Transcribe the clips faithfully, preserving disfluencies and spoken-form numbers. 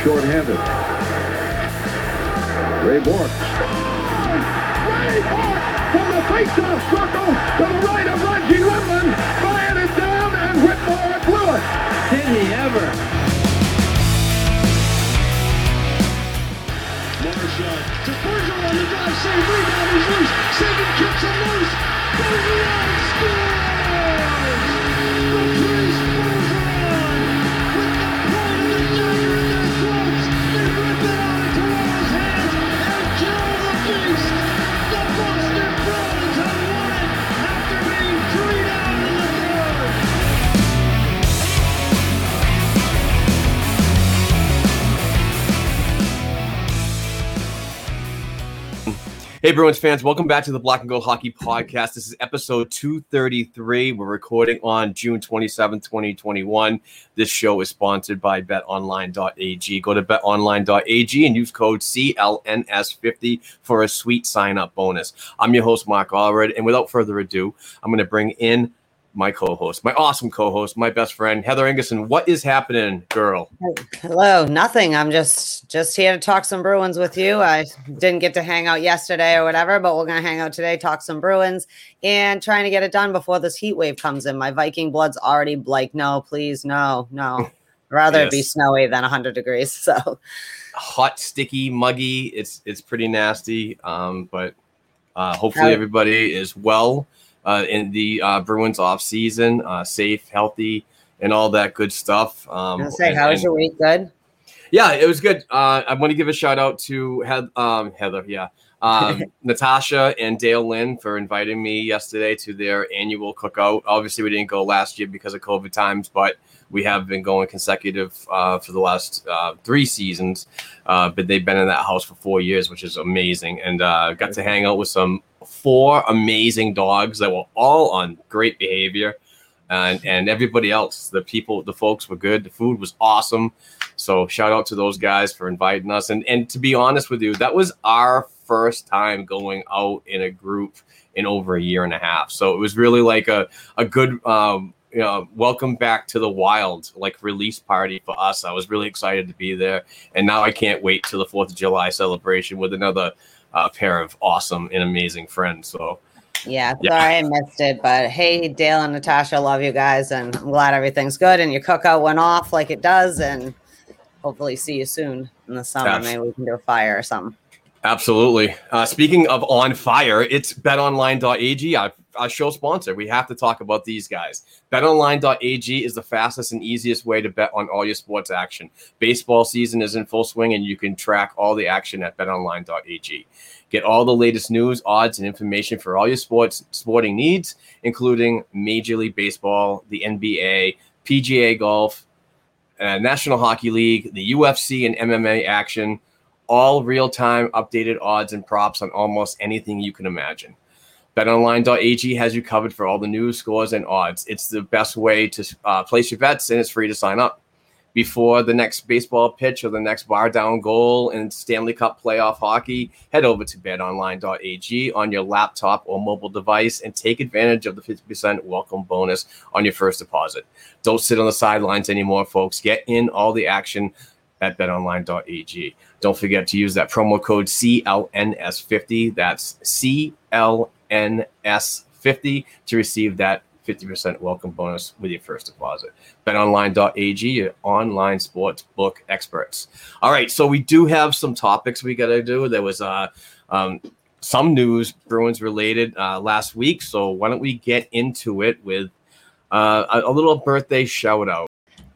Short-handed. Ray Bork. Ray Bork from the face-off circle to the right of Reggie Whitman. Fired it down and Whitmore blew it. Did he ever? Marshall to Bergeron on the drive, save, rebound is loose. Seven kicks are loose. Bergeron scores! Patrice Bergeron with the point of the dagger. Hey, Bruins fans, welcome back to the Black and Gold Hockey Podcast. This is episode two thirty-three. We're recording on June twenty-seventh, twenty twenty-one. This show is sponsored by bet online dot a g. Go to bet online dot a g and use code C L N S fifty for a sweet sign-up bonus. I'm your host, Mark Allred, and without further ado, I'm going to bring in my co-host, my awesome co-host, my best friend, Heather Ingerson. What is happening, girl? Hello, nothing. I'm just just here to talk some Bruins with you. I didn't get to hang out yesterday or whatever, but we're going to hang out today, talk some Bruins, and trying to get it done before this heat wave comes in. My Viking blood's already like, no, please, no, no. Rather yes. It be snowy than one hundred degrees. So hot, sticky, muggy. It's it's pretty nasty, um, but uh, hopefully everybody is well. Uh, in the uh, Bruins off season, uh, safe, healthy, and all that good stuff. Um, I say, and, how was your week? Good. Yeah, it was good. Uh, I want to give a shout out to he- um, Heather, yeah, um, Natasha and Dale Lynn for inviting me yesterday to their annual cookout. Obviously, we didn't go last year because of COVID times, but we have been going consecutive uh, for the last uh, three seasons. Uh, but they've been in that house for four years, which is amazing, and uh, got to hang out with some. Four amazing dogs that were all on great behavior, and and everybody else, the people, the folks were good. The food was awesome. So shout out to those guys for inviting us. And and to be honest with you, that was our first time going out in a group in over a year and a half. So it was really like a, a good um, you know, welcome back to the wild, like release party for us. I was really excited to be there. And now I can't wait till the fourth of July celebration with another a pair of awesome and amazing friends. So, yeah, sorry yeah. I missed it, but hey, Dale and Natasha, love you guys, and I'm glad everything's good. And your cookout went off like it does, and hopefully see you soon in the summer. Absolutely. Maybe we can do a fire or something. Absolutely. Uh, speaking of on fire, it's bet online dot a g, our, our show sponsor. We have to talk about these guys. bet online dot a g is the fastest and easiest way to bet on all your sports action. Baseball season is in full swing, and you can track all the action at bet online dot a g. Get all the latest news, odds, and information for all your sports sporting needs, including Major League Baseball, the N B A, P G A Golf, uh, National Hockey League, the U F C and M M A action. All real-time updated odds and props on almost anything you can imagine. bet online dot a g has you covered for all the news, scores, and odds. It's the best way to uh, place your bets, and it's free to sign up. Before the next baseball pitch or the next bar-down goal in Stanley Cup playoff hockey, head over to bet online dot a g on your laptop or mobile device and take advantage of the fifty percent welcome bonus on your first deposit. Don't sit on the sidelines anymore, folks. Get in all the action at bet online dot a g. Don't forget to use that promo code C L N S fifty. That's C L N S fifty to receive that fifty percent welcome bonus with your first deposit. bet online dot a g, your online sports book experts. All right, so we do have some topics we got to do. There was uh, um, some news Bruins related uh, last week. So why don't we get into it with uh, a little birthday shout out.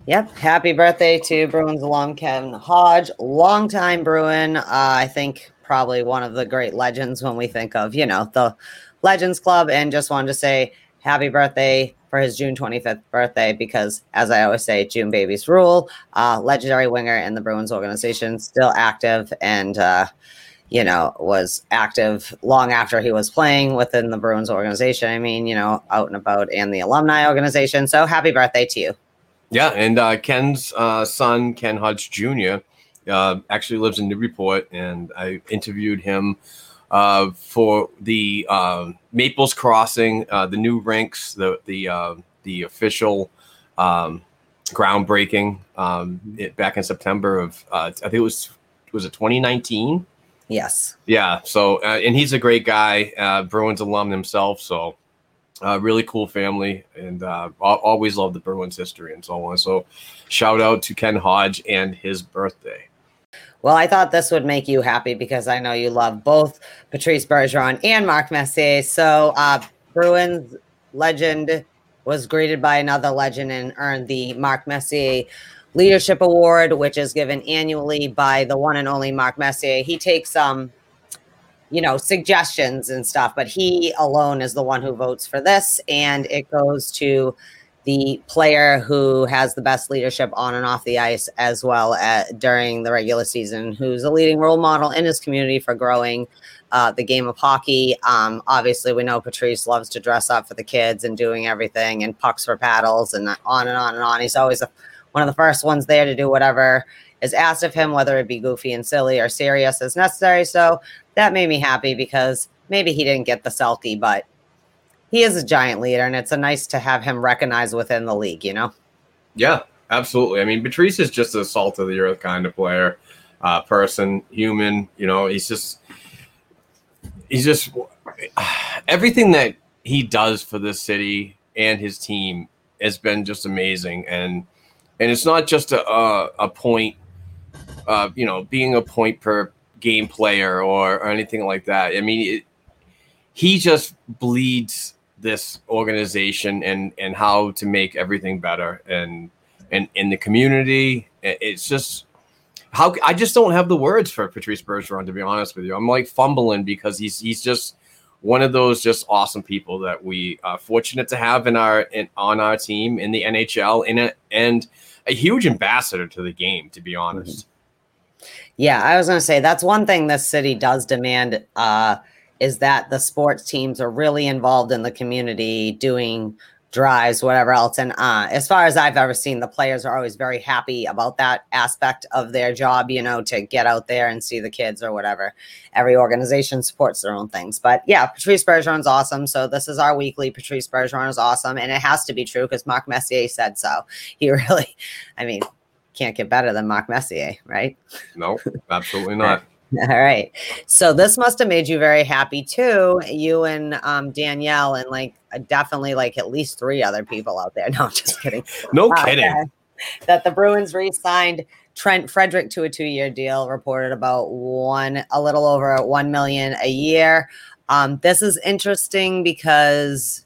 Yep. Happy birthday to Bruins alum Ken Hodge, longtime Bruin. Uh, I think probably one of the great legends when we think of, you know, the Legends Club, and just wanted to say happy birthday for his June twenty-fifth birthday, because as I always say, June babies rule. Uh, legendary winger in the Bruins organization, still active, and uh, you know, was active long after he was playing within the Bruins organization. I mean, you know, out and about and the alumni organization. So happy birthday to you. Yeah. And uh, Ken's uh, son, Ken Hodge Junior uh, actually lives in Newburyport, and I interviewed him Uh, for the uh, Maples Crossing, uh, the new rinks, the the uh, the official um, groundbreaking um, it, back in September of uh, I think it was was it twenty nineteen. Yes. Yeah. So uh, and he's a great guy, uh, Bruins alum himself. So uh, really cool family, and uh, always loved the Bruins history and so on. So shout out to Ken Hodge and his birthday. Well, I thought this would make you happy because I know you love both Patrice Bergeron and Marc Messier. So uh, Bruins legend was greeted by another legend and earned the Marc Messier Leadership Award, which is given annually by the one and only Marc Messier. He takes um, you know, suggestions and stuff, but he alone is the one who votes for this, and it goes to the player who has the best leadership on and off the ice, as well as during the regular season, who's a leading role model in his community for growing uh, the game of hockey. Um, obviously, we know Patrice loves to dress up for the kids and doing everything, and pucks for paddles, and on and on and on. He's always a, one of the first ones there to do whatever is asked of him, whether it be goofy and silly or serious as necessary. So that made me happy, because maybe he didn't get the Selkie, but he is a giant leader, and it's a nice to have him recognized within the league, you know? Yeah, absolutely. I mean, Patrice is just a salt of the earth kind of player, uh, person, human, you know, he's just, he's just everything that he does for this city and his team has been just amazing. And, and it's not just a, a, a point, uh, you know, being a point per game player or, or anything like that. I mean, it, he just bleeds this organization and, and how to make everything better and and in the community. It's just how I just don't have the words for Patrice Bergeron, to be honest with you. I'm like fumbling because he's he's just one of those just awesome people that we are fortunate to have in our in, on our team in the N H L, in a, and a huge ambassador to the game, to be honest. Yeah, I was going to say that's one thing this city does demand, uh, is that the sports teams are really involved in the community, doing drives, whatever else. And uh, as far as I've ever seen, the players are always very happy about that aspect of their job, you know, to get out there and see the kids or whatever. Every organization supports their own things. But yeah, Patrice Bergeron's awesome. So this is our weekly Patrice Bergeron is awesome. And it has to be true because Marc Messier said so. He really, I mean, can't get better than Marc Messier, right? No, absolutely not. All right. So this must have made you very happy too. You and um, Danielle and like definitely like at least three other people out there. No, I'm just kidding. no uh, kidding. Uh, that the Bruins re-signed Trent Frederic to a two-year deal, reported about one, a little over one million dollars a year. Um, this is interesting because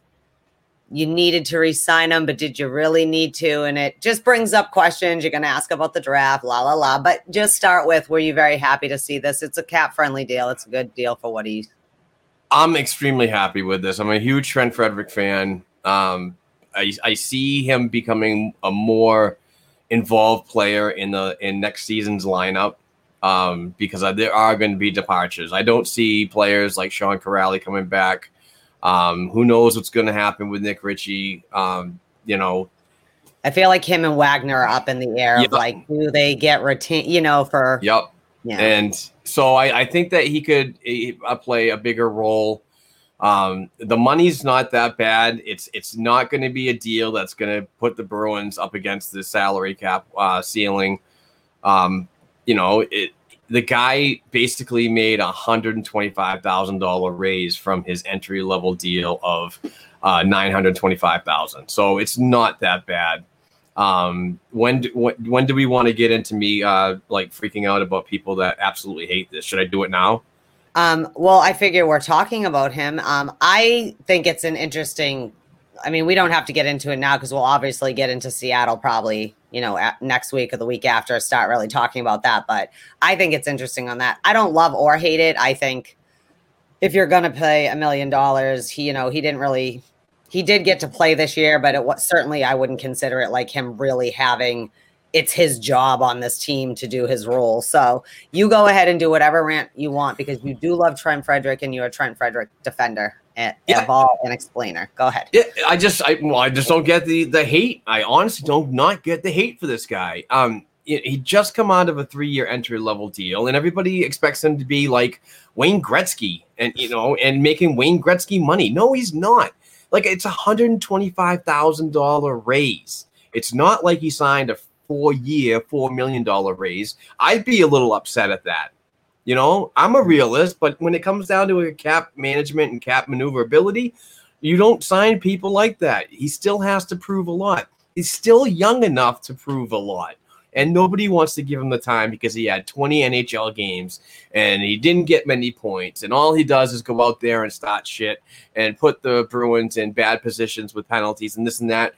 you needed to re-sign him, but did you really need to? And it just brings up questions. You're going to ask about the draft, la, la, la. But just start with, were you very happy to see this? It's a cap-friendly deal. It's a good deal for what he's. I'm extremely happy with this. I'm a huge Trent Frederic fan. Um, I, I see him becoming a more involved player in the in next season's lineup um, because I, there are going to be departures. I don't see players like Sean Corrali coming back. Um, who knows what's going to happen with Nick Ritchie? Um, you know, I feel like him and Wagner are up in the air. Yep. Of like, do they get retain? You know, for yep. Yeah. And so I, I think that he could uh, play a bigger role. Um, the money's not that bad. It's it's not going to be a deal that's going to put the Bruins up against the salary cap uh, ceiling. Um, you know, it. The guy basically made a hundred and twenty-five thousand dollar raise from his entry-level deal of uh, nine hundred twenty-five thousand. So it's not that bad. Um, when, do, when when do we want to get into me uh, like freaking out about people that absolutely hate this? Should I do it now? Um, well, I figure we're talking about him. Um, I think it's an interesting, I mean, we don't have to get into it now because we'll obviously get into Seattle probably, you know, at, next week or the week after, start really talking about that. But I think it's interesting on that. I don't love or hate it. I think if you're going to pay a million dollars, he, you know, he didn't really, he did get to play this year, but it was certainly, I wouldn't consider it like him really having, it's his job on this team to do his role. So you go ahead and do whatever rant you want because you do love Trent Frederic and you're a Trent Frederic defender and yeah. ball and explainer. Go ahead. Yeah, I just, I, well, I just don't get the, the hate. I honestly don't not get the hate for this guy. Um, He just come out of a three-year entry-level deal, and everybody expects him to be like Wayne Gretzky, and you know, and making Wayne Gretzky money. No, he's not. Like it's a hundred and twenty-five thousand dollar raise. It's not like he signed a four-year, four million dollar raise. I'd be a little upset at that. You know, I'm a realist, but when it comes down to a cap management and cap maneuverability, you don't sign people like that. He still has to prove a lot. He's still young enough to prove a lot. And nobody wants to give him the time because he had twenty N H L games and he didn't get many points. And all he does is go out there and start shit and put the Bruins in bad positions with penalties and this and that.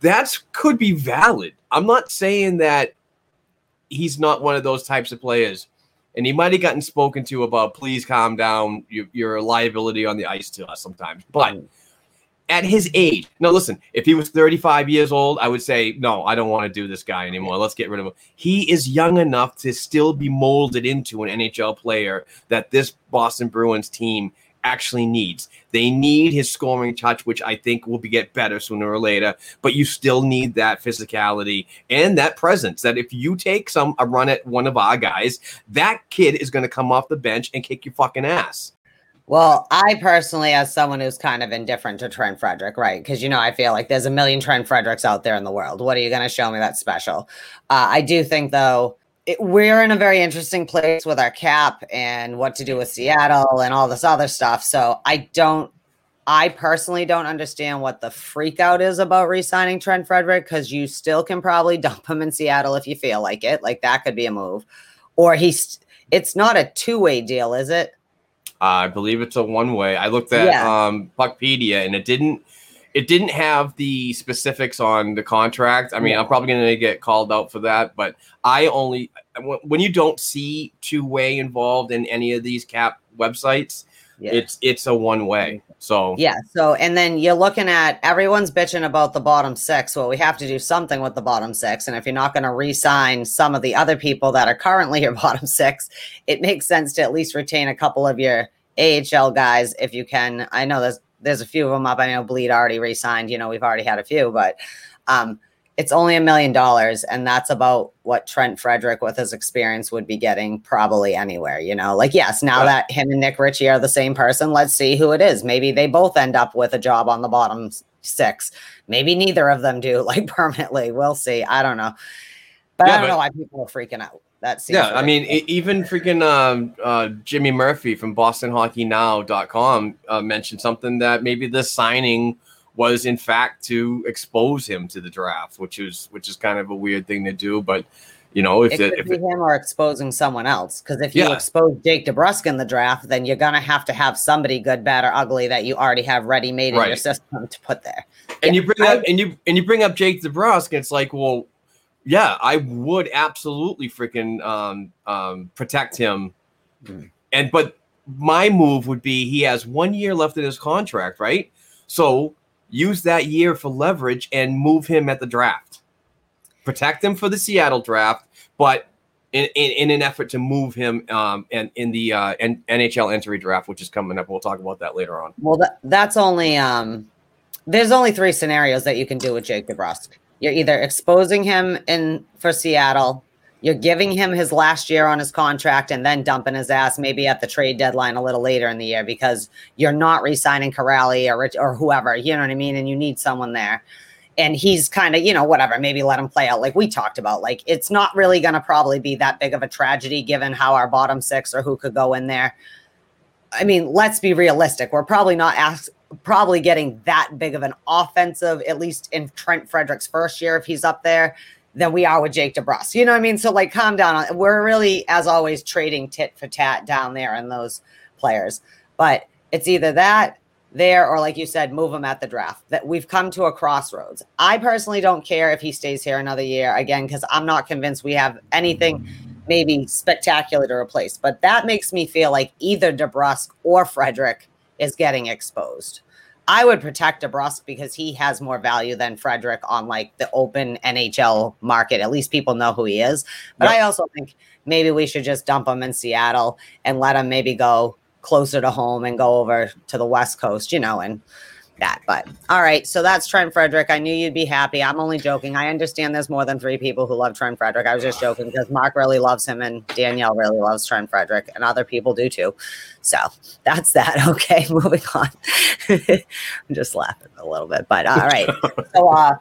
That could be valid. I'm not saying that he's not one of those types of players. And he might have gotten spoken to about, please calm down. You're, you're a liability on the ice to us sometimes. But at his age, now listen, if he was thirty-five years old, I would say, no, I don't want to do this guy anymore. Let's get rid of him. He is young enough to still be molded into an N H L player that this Boston Bruins team actually needs. They need his scoring touch, which I think will be get better sooner or later, but you still need that physicality and that presence that if you take some a run at one of our guys, that kid is going to come off the bench and kick your fucking ass. Well, I personally, as someone who's kind of indifferent to Trent Frederic, right? Because, you know, I feel like there's a million Trent Frederics out there in the world. What are you going to show me that's special? Uh, I do think, though, it, we're in a very interesting place with our cap and what to do with Seattle and all this other stuff. So I don't, I personally don't understand what the freak out is about re-signing Trent Frederic because you still can probably dump him in Seattle if you feel like it. Like that could be a move. Or he's, it's not a two-way deal, is it? Uh, I believe it's a one-way. I looked at yeah. um, Puckpedia, and it didn't it didn't have the specifics on the contract. I mean, yeah. I'm probably going to get called out for that, but I only – when you don't see two-way involved in any of these cap websites, yeah. it's it's a one-way. So yeah, so and then you're looking at everyone's bitching about the bottom six. Well, we have to do something with the bottom six. And if you're not going to re-sign some of the other people that are currently your bottom six, it makes sense to at least retain a couple of your A H L guys if you can. I know there's there's a few of them up. I know Bleed already re-signed. You know, we've already had a few, but um, it's only a million dollars. And that's about what Trent Frederic with his experience would be getting probably anywhere, you know, like, yes, now right. that him and Nick Ritchie are the same person, let's see who it is. Maybe they both end up with a job on the bottom six. Maybe neither of them do like permanently. We'll see. I don't know, but yeah, I don't but, know why people are freaking out. That seems yeah. Ridiculous. I mean, even freaking um, uh, Jimmy Murphy from Boston Hockey Now dot com uh, mentioned something that maybe this signing was in fact to expose him to the draft, which is which is kind of a weird thing to do. But, you know, if it could it, if be it, him or exposing someone else, because if yeah. you expose Jake DeBrusk in the draft, then you're going to have to have somebody good, bad or ugly that you already have ready made right. in your system to put there. And yeah. you bring up and you and you bring up Jake DeBrusk. And it's like, well, yeah, I would absolutely freaking um, um, protect him. Mm. And but my move would be he has one year left in his contract. Right. So use that year for leverage and move him at the draft. Protect him for the Seattle draft, but in, in, in an effort to move him um, and in the uh, N- N H L entry draft, which is coming up. We'll talk about that later on. Well, that, that's only um, – there's only three scenarios that you can do with Jake DeBrusk. You're either exposing him in for Seattle, you're giving him his last year on his contract and then dumping his ass maybe at the trade deadline a little later in the year because you're not re-signing Corrali or Rich or whoever, you know what I mean? And you need someone there. And he's kind of, you know, whatever, maybe let him play out like we talked about. Like it's not really going to probably be that big of a tragedy given how our bottom six or who could go in there. I mean, let's be realistic. We're probably not asked, probably getting that big of an offensive, at least in Trent Frederick's first year if he's up there. than we are with Jake DeBrusk. You know what I mean? So, like, calm down. We're really, as always, trading tit for tat down there in those players. But it's either that there or, like you said, move him at the draft. That we've come to a crossroads. I personally don't care if he stays here another year, again, because I'm not convinced we have anything maybe spectacular to replace. But that makes me feel like either DeBrusk or Frederic is getting exposed. I would protect DeBrusk because he has more value than Frederic on like the open N H L market. At least people know who he is. But yep. I also think maybe we should just dump him in Seattle and let him maybe go closer to home and go over to the West Coast, you know, and that. But all right. So that's Trent Frederic. I knew you'd be happy. I'm only joking. I understand there's more than three people who love Trent Frederic. I was just joking because Mark really loves him and Danielle really loves Trent Frederic and other people do too. So that's that. Okay. Moving on. I'm just laughing a little bit, but all right. So uh,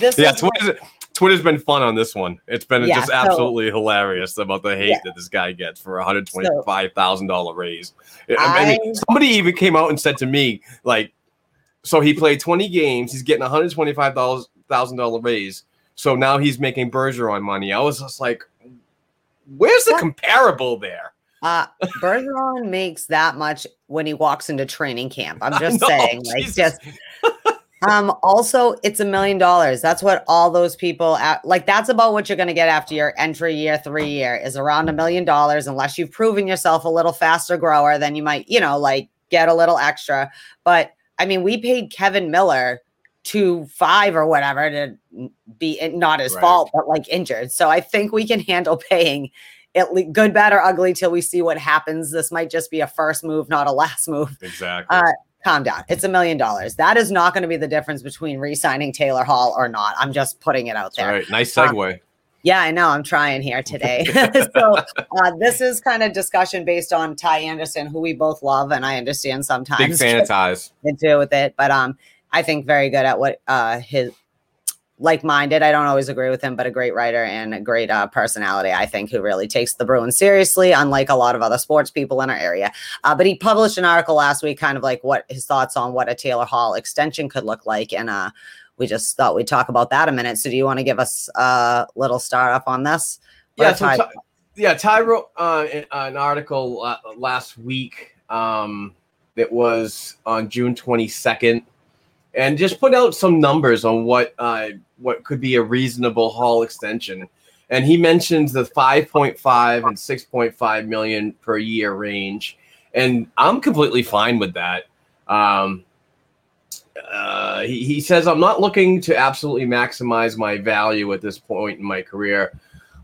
this yeah, is Twitter's, Twitter's been fun on this one. It's been yeah, just so, absolutely hilarious about the hate yeah. that this guy gets for a one hundred twenty-five thousand dollars so, raise. I mean, somebody even came out and said to me, like, so he played twenty games. He's getting a one hundred twenty-five thousand dollars raise. So now he's making Bergeron money. I was just like, where's the comparable there? Uh, Bergeron makes that much when he walks into training camp. I'm just know, saying. Like, just, um, also, it's a million dollars. That's what all those people – like that's about what you're going to get after your entry year, three year is around a million dollars unless you've proven yourself a little faster grower. Then you might, you know, like get a little extra. But – I mean, we paid Kevin Miller to five or whatever to be not his right. fault, but like injured. So I think we can handle paying at least good, bad, or ugly till we see what happens. This might just be a first move, not a last move. Exactly. Uh, calm down. It's a million dollars. That is not going to be the difference between re-signing Taylor Hall or not. I'm just putting it out there. All right. Nice segue. Um, Yeah, I know. I'm trying here today. so uh, this is kind of discussion based on Ty Anderson, who we both love, and I understand sometimes. Big fan of Ty's. Into with it, but um, I think very good at what uh, his like-minded. I don't always agree with him, but a great writer and a great uh, personality, I think, who really takes the Bruins seriously, unlike a lot of other sports people in our area. Uh, but he published an article last week, kind of like what his thoughts on what a Taylor Hall extension could look like, and uh. We just thought we'd talk about that a minute. So do you want to give us a little start up on this? What yeah, so Ty-, Ty, yeah, Ty wrote uh, an article uh, last week um, that was on June twenty-second and just put out some numbers on what uh, what could be a reasonable Hall extension. And he mentions the five point five and six point five million per year range. And I'm completely fine with that. Um Uh, he, he says, I'm not looking to absolutely maximize my value at this point in my career.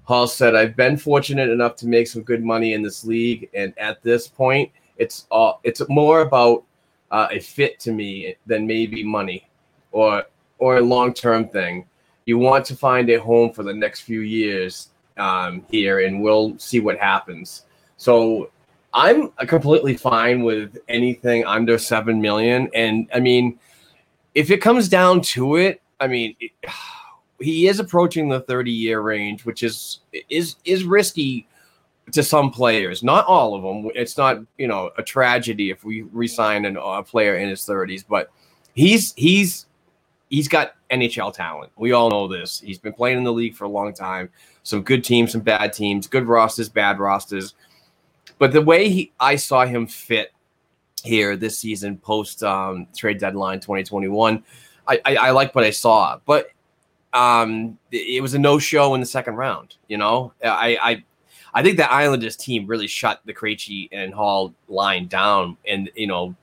Hall said, I've been fortunate enough to make some good money in this league. And at this point, it's all, it's more about uh, a fit to me than maybe money or, or a long-term thing. You want to find a home for the next few years um, here, and we'll see what happens. So I'm completely fine with anything under seven million dollars. And I mean, if it comes down to it, I mean, it, he is approaching the thirty-year range, which is is is risky to some players. Not all of them. It's not, you know, a tragedy if we re-sign an, a player in his thirties, but he's he's he's got N H L talent. We all know this. He's been playing in the league for a long time. Some good teams, some bad teams, good rosters, bad rosters. But the way he, I saw him fit here this season post um, trade deadline twenty twenty-one. I, I, I like what I saw, but um, it was a no-show in the second round. You know, I I, I think the Islanders team really shut the Krejci and Hall line down, and you know,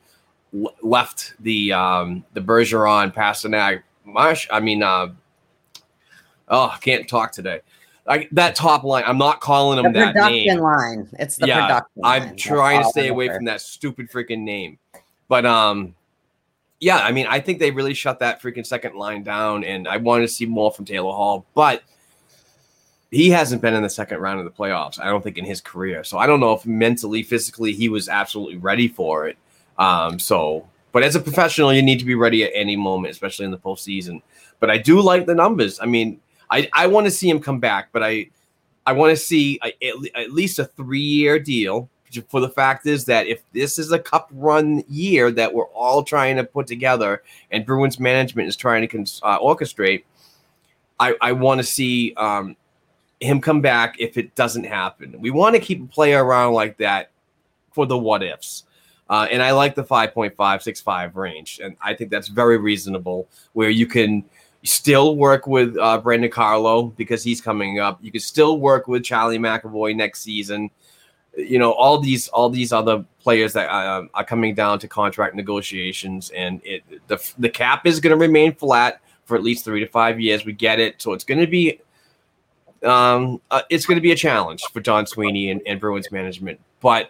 l- left the um, the Bergeron, Pasternak, Marsh. I mean, uh, oh, I can't talk today. I, that top line, I'm not calling them the that name. Production line. It's the yeah, production I'm line. I'm trying to stay away from that stupid freaking name. But, um, yeah, I mean, I think they really shut that freaking second line down, and I wanted to see more from Taylor Hall. But he hasn't been in the second round of the playoffs, I don't think, in his career. So I don't know if mentally, physically, he was absolutely ready for it. Um, so, but as a professional, you need to be ready at any moment, especially in the postseason. But I do like the numbers. I mean, I, I want to see him come back, but I I want to see a, at least a three-year deal for the fact is that if this is a cup run year that we're all trying to put together and Bruins management is trying to uh, orchestrate, I, I want to see um, him come back if it doesn't happen. We want to keep a player around like that for the what ifs. Uh, and I like the five point five, six point five range. And I think that's very reasonable, where you can still work with uh, Brandon Carlo because he's coming up. You can still work with Charlie McAvoy next season. You know, all these all these other players that uh, are coming down to contract negotiations. And it the, the cap is going to remain flat for at least three to five years. We get it. So it's going to be um, uh, it's going to be a challenge for Don Sweeney and, and Bruins management. But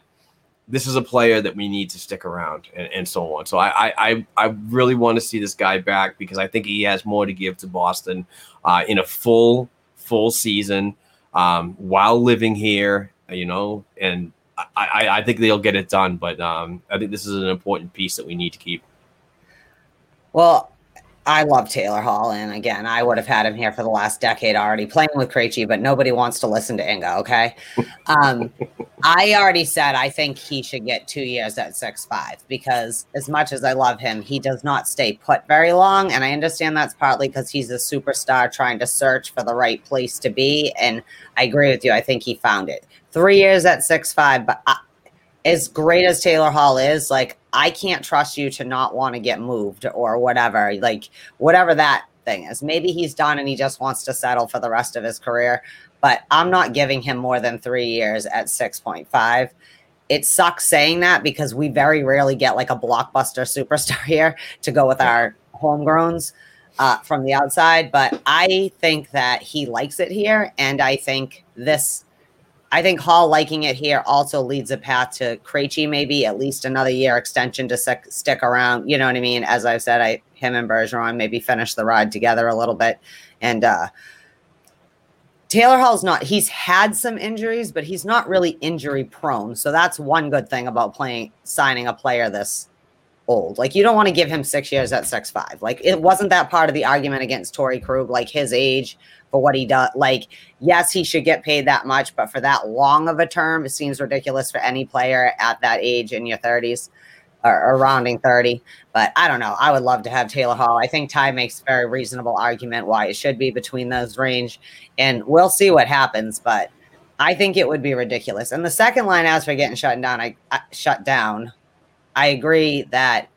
this is a player that we need to stick around and, and so on. So I, I, I really want to see this guy back because I think he has more to give to Boston uh, in a full, full season um, while living here, you know, and I, I think they'll get it done. But um, I think this is an important piece that we need to keep. Well, I love Taylor Hall, and again, I would have had him here for the last decade already playing with Krejci, but nobody wants to listen to Inga, okay? Um, I already said I think he should get two years at six five because as much as I love him, he does not stay put very long, and I understand that's partly because he's a superstar trying to search for the right place to be, and I agree with you. I think he found it. Three years at six five, but I, as great as Taylor Hall is, like, I can't trust you to not want to get moved or whatever, like whatever that thing is. Maybe he's done and he just wants to settle for the rest of his career, but I'm not giving him more than three years at six point five. It sucks saying that because we very rarely get like a blockbuster superstar here to go with our homegrowns uh, from the outside. But I think that he likes it here. And I think this I think Hall liking it here also leads a path to Krejci, maybe at least another year extension to sec- stick around. You know what I mean? As I've said, I him and Bergeron maybe finish the ride together a little bit. And uh, Taylor Hall's not, he's had some injuries, but he's not really injury prone. So that's one good thing about playing, signing a player this old. Like you don't want to give him six years at six five. Like it wasn't that part of the argument against Torey Krug, like his age. For what he does, like, yes, he should get paid that much, but for that long of a term, it seems ridiculous for any player at that age in your thirties or, or rounding thirty. But I don't know. I would love to have Taylor Hall. I think Ty makes a very reasonable argument why it should be between those range, and we'll see what happens. But I think it would be ridiculous. And the second line, as for getting shut down, I, I shut down. I agree that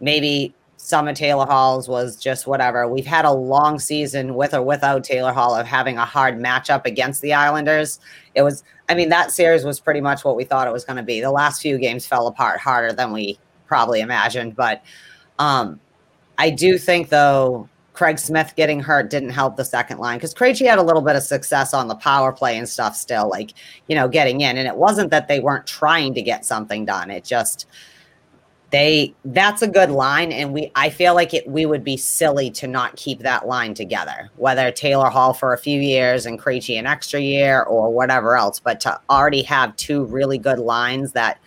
maybe some of Taylor Hall's was just whatever. We've had a long season with or without Taylor Hall of having a hard matchup against the Islanders. It was, I mean, that series was pretty much what we thought it was going to be. The last few games fell apart harder than we probably imagined. But um, I do think, though, Craig Smith getting hurt didn't help the second line because Krejci had a little bit of success on the power play and stuff still, like, you know, getting in. And it wasn't that they weren't trying to get something done. It just... They that's a good line, and we I feel like it we would be silly to not keep that line together, whether Taylor Hall for a few years and Krejci an extra year or whatever else. But to already have two really good lines that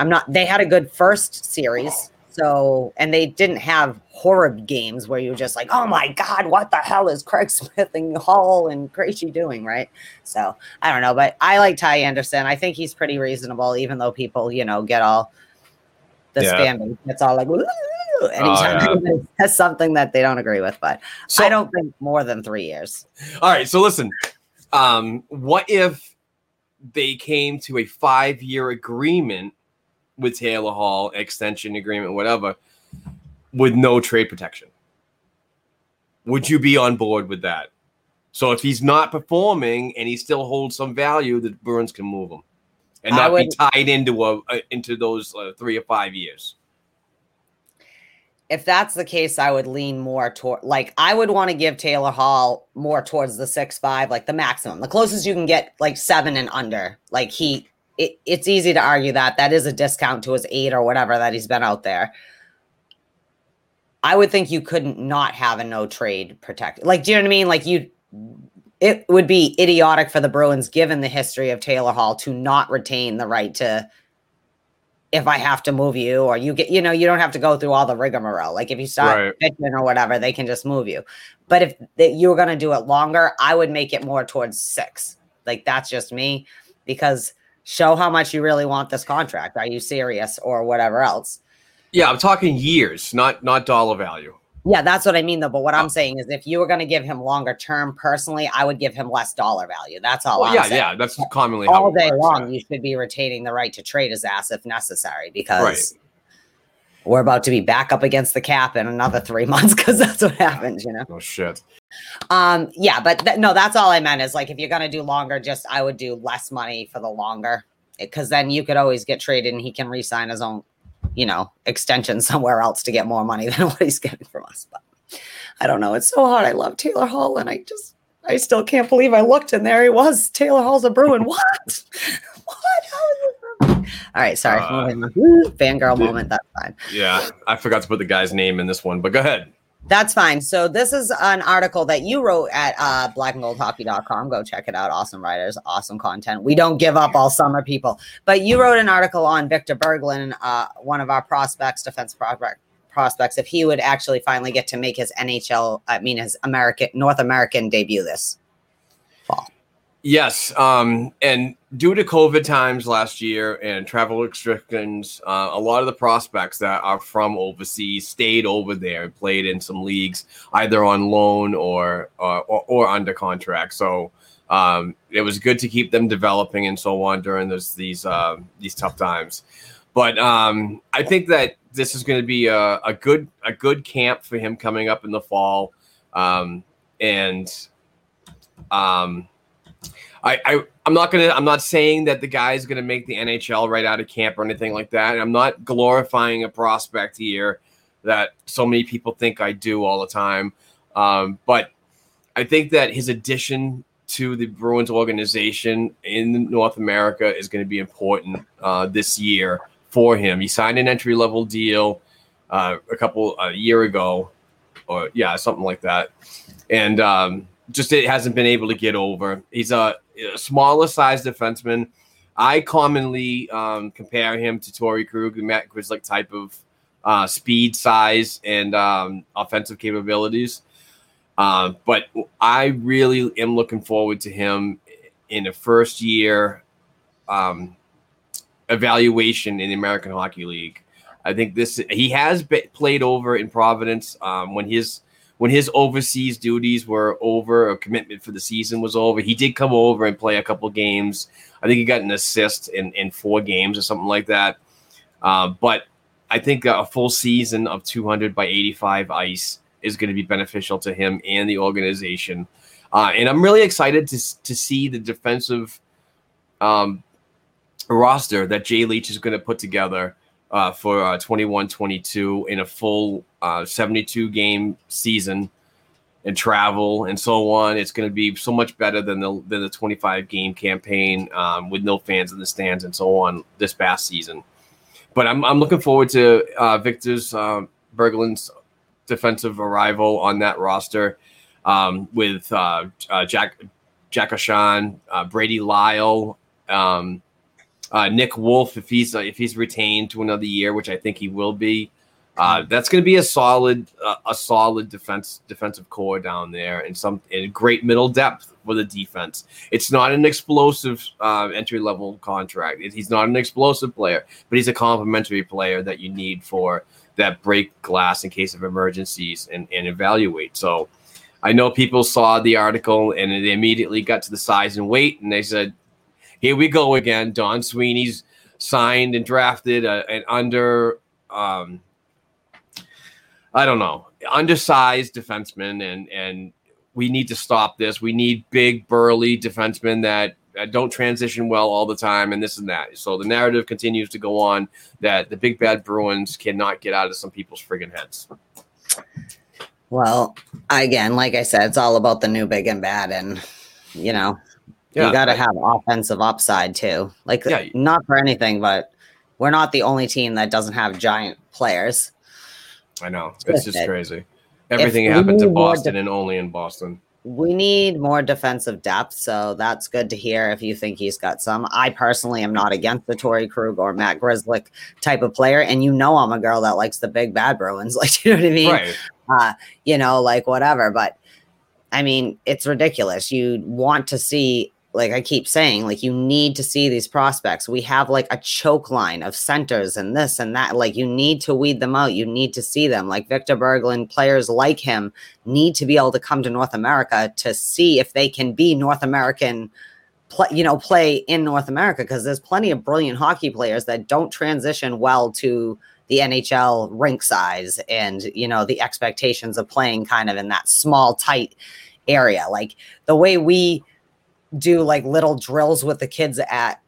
I'm not they had a good first series. So and they didn't have horrid games where you're just like, oh, my God, what the hell is Craig Smith and Hall and Krejci doing? Right. So I don't know. But I like Ty Anderson. I think he's pretty reasonable, even though people, you know, get all. The yeah. spamming. It's all like, ooh, anytime oh, yeah. that's something that they don't agree with, but so, I don't think more than three years. All right. So listen, um, what if they came to a five year agreement with Taylor Hall, extension agreement, whatever, with no trade protection? Would you be on board with that? So if he's not performing and he still holds some value, the Bruins can move him. And not would, be tied into a, uh, into those uh, three or five years. If that's the case, I would lean more toward, like, I would want to give Taylor Hall more towards the six five, like the maximum, the closest you can get, like seven and under. Like he, it, it's easy to argue that that is a discount to his eight or whatever that he's been out there. I would think you couldn't not have a no trade protect. Like, do you know what I mean? Like you. It would be idiotic for the Bruins, given the history of Taylor Hall, to not retain the right to, if I have to move you or you get, you know, you don't have to go through all the rigmarole. Like if you start pitching right. or whatever, they can just move you. But if the, you were going to do it longer, I would make it more towards six. Like that's just me, because show how much you really want this contract. Are you serious or whatever else? Yeah, I'm talking years, not not dollar value. Yeah, that's what I mean, though. But what I'm saying is if you were going to give him longer term, personally, I would give him less dollar value. That's all well, I'm yeah, saying. Yeah, yeah, that's commonly all how it day works, long. Yeah. You should be retaining the right to trade his ass if necessary, because right. we're about to be back up against the cap in another three months because that's what happens, you know? Oh, shit. Um, yeah, but th- no, that's all I meant is like if you're going to do longer, just I would do less money for the longer, because then you could always get traded and he can re-sign his own, you know, extension somewhere else to get more money than what he's getting from us. But I don't know. It's so hard. I love Taylor Hall. And I just, I still can't believe I looked and there he was. Taylor Hall's a Bruin. What? What? How is this? All right. Sorry. Uh, Fangirl moment. That's fine. Yeah. I forgot to put the guy's name in this one, but go ahead. That's fine. So this is an article that you wrote at uh, black and gold hockey dot com. Go check it out. Awesome writers, awesome content. We don't give up all summer, people. But you wrote an article on Victor Berglund, uh, one of our prospects, defensive prospect, prospects, if he would actually finally get to make his N H L, I mean his American, North American debut this fall. Yes, um, and due to COVID times last year and travel restrictions, uh, a lot of the prospects that are from overseas stayed over there and played in some leagues, either on loan or or, or, or under contract. So um, it was good to keep them developing and so on during this, these uh, these tough times. But um, I think that this is going to be a, a good a good camp for him coming up in the fall, um, and. Um, I, I, I'm not gonna. I'm not saying that the guy is gonna make the N H L right out of camp or anything like that. And I'm not glorifying a prospect here that so many people think I do all the time. Um, but I think that his addition to the Bruins organization in North America is going to be important uh, this year for him. He signed an entry level deal uh, a couple a year ago, or yeah, something like that, and. Um, Just it hasn't been able to get over. He's a, a smaller size defenseman. I commonly um, compare him to Torey Krug, the Matt Grzelcyk type of uh, speed, size, and um, offensive capabilities. Uh, but I really am looking forward to him in a first year um, evaluation in the American Hockey League. I think this he has be- played over in Providence um, when his. When his overseas duties were over, or commitment for the season was over, he did come over and play a couple games. I think he got an assist in, in four games or something like that. Uh, but I think a full season of two hundred by eighty-five ice is going to be beneficial to him and the organization. Uh, and I'm really excited to to see the defensive um, roster that Jay Leach is going to put together uh, for uh, twenty-one twenty-two in a full Uh, seventy-two game season and travel and so on. It's going to be so much better than the than the twenty-five game campaign um, with no fans in the stands and so on this past season. But I'm I'm looking forward to uh, Victor's uh, Berglund's defensive arrival on that roster um, with uh, uh, Jack Jack O'Shawn, uh, Brady Lyle, um, uh, Nick Wolfe if he's uh, if he's retained to another year, which I think he will be. Uh, that's going to be a solid, uh, a solid defense, defensive core down there, and some and great middle depth for the defense. It's not an explosive uh, entry level contract. It, he's not an explosive player, but he's a complementary player that you need for that break glass in case of emergencies and, and evaluate. So, I know people saw the article and they immediately got to the size and weight, and they said, "Here we go again." Don Sweeney's signed and drafted a, an under. Um, I don't know, undersized defensemen, and and we need to stop this. We need big, burly defensemen that don't transition well all the time and this and that. So the narrative continues to go on that the big, bad Bruins cannot get out of some people's friggin' heads. Well, again, like I said, it's all about the new big and bad, and, you know, yeah, you got to have offensive upside too. Like, yeah, not for anything, but we're not the only team that doesn't have giant players. I know. It's just crazy. Everything happened to Boston and only in Boston. We need more defensive depth, so that's good to hear if you think he's got some. I personally am not against the Torey Krug or Matt Grzelcyk type of player, and you know I'm a girl that likes the big bad Bruins. Like, you know what I mean? Right. Uh, you know, like whatever. But, I mean, it's ridiculous. You want to see – like I keep saying, like, you need to see these prospects. We have like a choke line of centers and this and that. Like, you need to weed them out. You need to see them. Like Victor Berglund, players like him need to be able to come to North America to see if they can be North American, play, you know, play in North America. Because there's plenty of brilliant hockey players that don't transition well to the N H L rink size and, you know, the expectations of playing kind of in that small, tight area. Like the way we do like little drills with the kids at,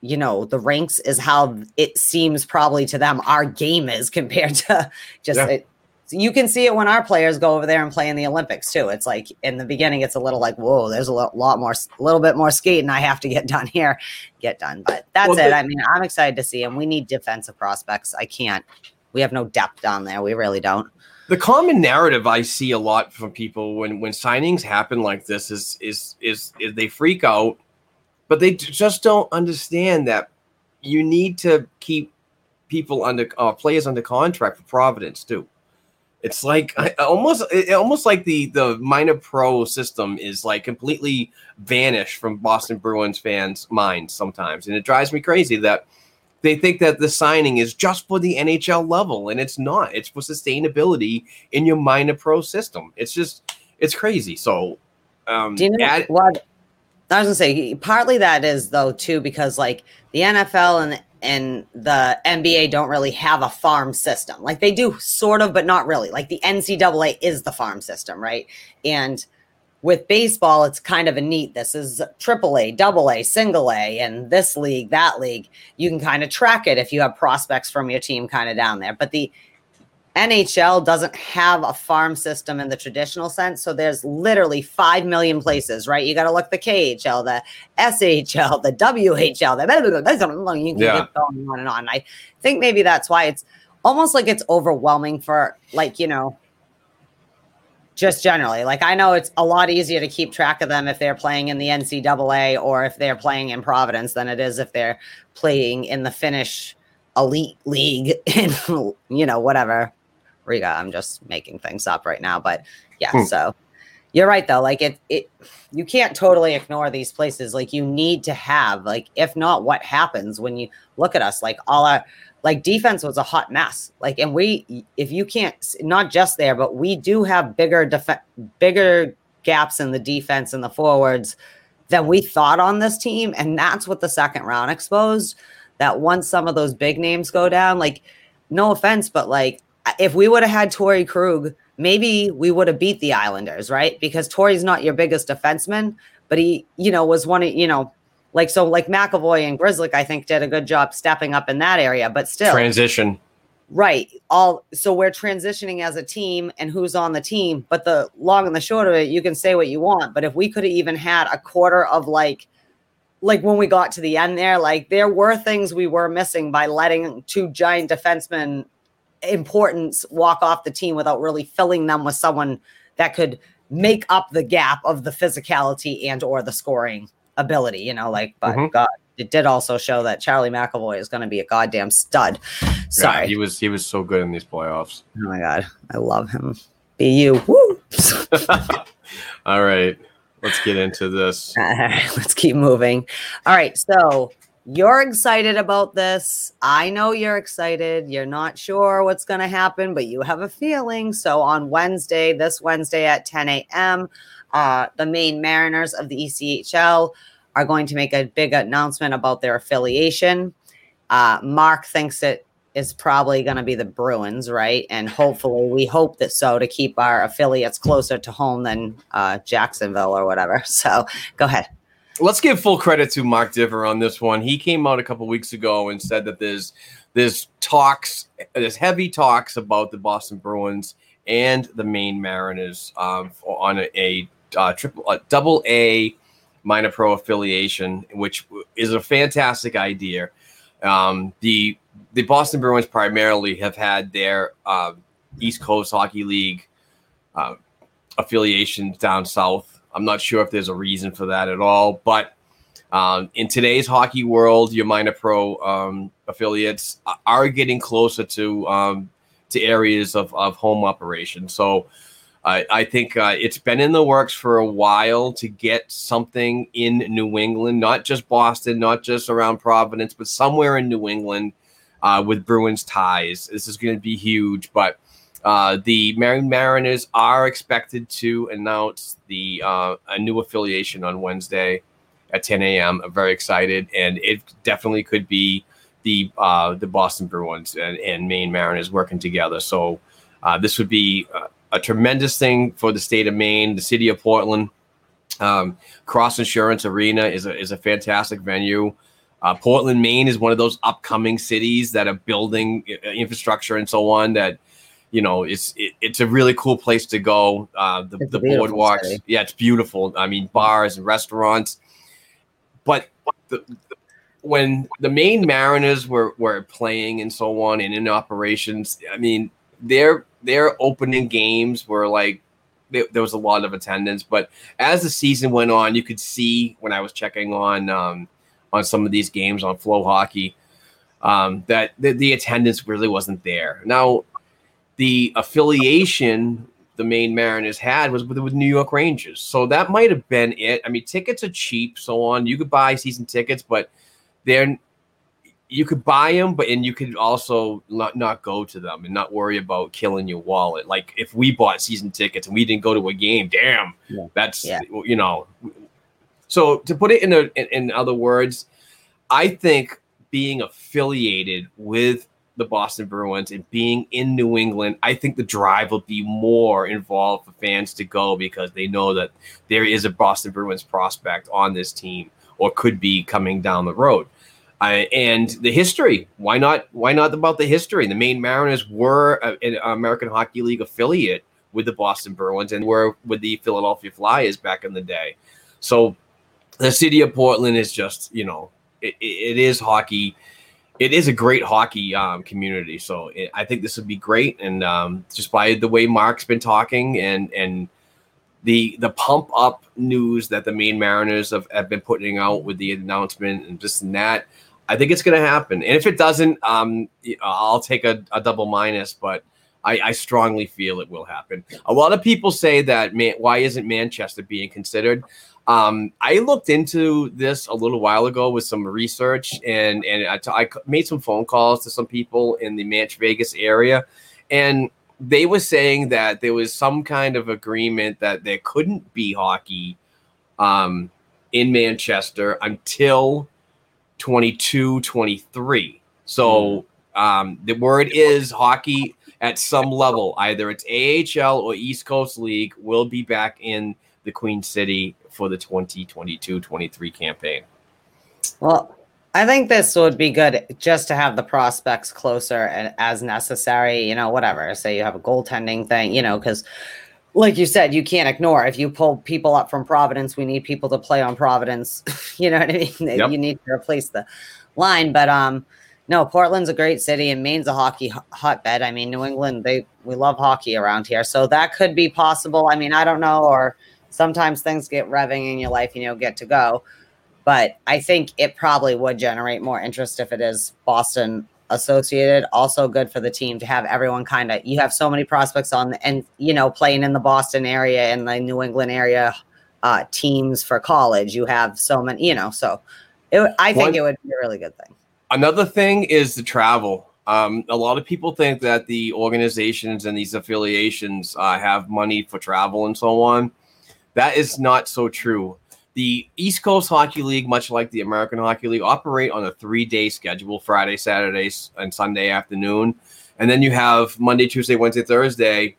you know, the rinks is how it seems probably to them our game is compared to just yeah. it, you can see it when our players go over there and play in the Olympics too. It's like in the beginning, it's a little like, whoa, there's a lot more, a little bit more skating I have to get done here, get done. But that's well, it. They, I mean, I'm excited to see him. We need defensive prospects. I can't, we have no depth down there. We really don't. The common narrative I see a lot from people when, when signings happen like this is, is is is they freak out, but they just don't understand that you need to keep people under uh, players under contract for Providence too. It's like I, almost it, almost like the the minor pro system is like completely vanished from Boston Bruins fans' minds sometimes, and it drives me crazy that they think that the signing is just for the N H L level, and it's not. It's for sustainability in your minor pro system. It's just, it's crazy. So, um, do you know add- what? I was gonna say partly that is though too because like the N F L and and the N B A don't really have a farm system. Like they do sort of, but not really. Like the N C double A is the farm system, right? And with baseball, it's kind of a neat, this is triple A, double A, single A, and this league, that league. You can kind of track it if you have prospects from your team kind of down there. But the N H L doesn't have a farm system in the traditional sense. So there's literally five million places, right? You got to look the K H L, the S H L, the W H L, the you can yeah. keep going on and on. I think maybe that's why it's almost like it's overwhelming for like, you know, just generally, like I know it's a lot easier to keep track of them if they're playing in the N C double A or if they're playing in Providence than it is if they're playing in the Finnish elite league in, you know, whatever. Riga, I'm just making things up right now. But yeah, hmm. so you're right, though. Like it, it, you can't totally ignore these places. Like you need to have, like, if not, what happens when you look at us, like all our like defense was a hot mess. Like, and we, if you can't, not just there, but we do have bigger, def- bigger gaps in the defense and the forwards than we thought on this team. And that's what the second round exposed, that once some of those big names go down, like no offense, but like if we would have had Torey Krug, maybe we would have beat the Islanders, right? Because Torey's not your biggest defenseman, but he, you know, was one of, you know, Like, so like McAvoy and Grzelcyk, I think, did a good job stepping up in that area, but still. Transition. Right. All so we're transitioning as a team and who's on the team, but the long and the short of it, you can say what you want, but if we could have even had a quarter of like, like when we got to the end there, like there were things we were missing by letting two giant defensemen importance walk off the team without really filling them with someone that could make up the gap of the physicality and or the scoring ability, you know, like, but mm-hmm. God, it did also show that Charlie McAvoy is going to be a goddamn stud. Sorry, yeah, he was he was so good in these playoffs. Oh my God, I love him. Be you. Woo. All right, let's get into this. All right, let's keep moving. All right, so you're excited about this. I know you're excited. You're not sure what's going to happen, but you have a feeling. So on Wednesday, this Wednesday at ten a.m. Uh, the Maine Mariners of the E C H L are going to make a big announcement about their affiliation. Uh, Mark thinks it is probably going to be the Bruins, right? And hopefully, we hope that so to keep our affiliates closer to home than uh, Jacksonville or whatever. So go ahead. Let's give full credit to Mark Diver on this one. He came out a couple weeks ago and said that there's there's talks, there's heavy talks about the Boston Bruins and the Maine Mariners um, on a, a Uh, triple, uh, double A minor pro affiliation, which is a fantastic idea. Um, the the Boston Bruins primarily have had their uh, East Coast Hockey League uh, affiliations down south. I'm not sure if there's a reason for that at all, but um, in today's hockey world, your minor pro um, affiliates are getting closer to um, to areas of, of home operation. So I, I think uh, it's been in the works for a while to get something in New England, not just Boston, not just around Providence, but somewhere in New England uh, with Bruins ties. This is going to be huge, but uh, the Maine Mariners are expected to announce the uh, a new affiliation on Wednesday at ten a.m. I'm very excited, and it definitely could be the uh, the Boston Bruins and, and Maine Mariners working together. So uh, this would be uh, a tremendous thing for the state of Maine, the city of Portland. Um, Cross Insurance Arena is a, is a fantastic venue. Uh, Portland, Maine is one of those upcoming cities that are building infrastructure and so on that, you know, it's it, it's a really cool place to go. Uh, the the boardwalks. City. Yeah, it's beautiful. I mean, bars and restaurants. But the, the, when the Maine Mariners were, were playing and so on and in operations, I mean, their their opening games were like they, there was a lot of attendance. But as the season went on, you could see when I was checking on um, on some of these games on Flow Hockey um, that the, the attendance really wasn't there. Now, the affiliation the Maine Mariners had was with, with New York Rangers. So that might have been it. I mean, tickets are cheap, so on. You could buy season tickets, but they're you could buy them, but and you could also not, not go to them and not worry about killing your wallet. Like if we bought season tickets and we didn't go to a game, damn, yeah. that's yeah. you know. So to put it in a, in, in other words, I think being affiliated with the Boston Bruins and being in New England, I think the drive will be more involved for fans to go because they know that there is a Boston Bruins prospect on this team or could be coming down the road. Uh, and the history, why not? Why not about the history? The Maine Mariners were a, an American Hockey League affiliate with the Boston Bruins and were with the Philadelphia Flyers back in the day. So the city of Portland is just, you know, it, it is hockey. It is a great hockey um, community, so it, I think this would be great. And um, just by the way Mark's been talking and and the the pump-up news that the Maine Mariners have, have been putting out with the announcement and this and that, I think it's going to happen. And if it doesn't, um, I'll take a, a double minus, but I, I strongly feel it will happen. A lot of people say that, man, why isn't Manchester being considered? Um, I looked into this a little while ago with some research, and and I, t- I made some phone calls to some people in the Manch Vegas area, and they were saying that there was some kind of agreement that there couldn't be hockey um, in Manchester until twenty-two, twenty-three. So um, the word is hockey at some level, either it's A H L or East Coast League, will be back in the Queen City for the twenty twenty-two twenty-three campaign. Well, I think this would be good just to have the prospects closer and as necessary, you know, whatever. Say you have a goaltending thing, you know, because like you said, you can't ignore if you pull people up from Providence, we need people to play on Providence. You know what I mean? Yep. You need to replace the line. But um, no, Portland's a great city and Maine's a hockey h- hotbed. I mean, New England, they we love hockey around here. So that could be possible. I mean, I don't know, or sometimes things get revving in your life and you'll get to go. But I think it probably would generate more interest if it is Boston associated. Also good for the team to have everyone kind of, you have so many prospects on the, and, you know, playing in the Boston area and the New England area uh, teams for college. You have so many, you know, so it, I think One, it would be a really good thing. Another thing is the travel. Um, a lot of people think that the organizations and these affiliations uh, have money for travel and so on. That is not so true. The East Coast Hockey League, much like the American Hockey League, operate on a three-day schedule, Friday, Saturday, and Sunday afternoon. And then you have Monday, Tuesday, Wednesday, Thursday.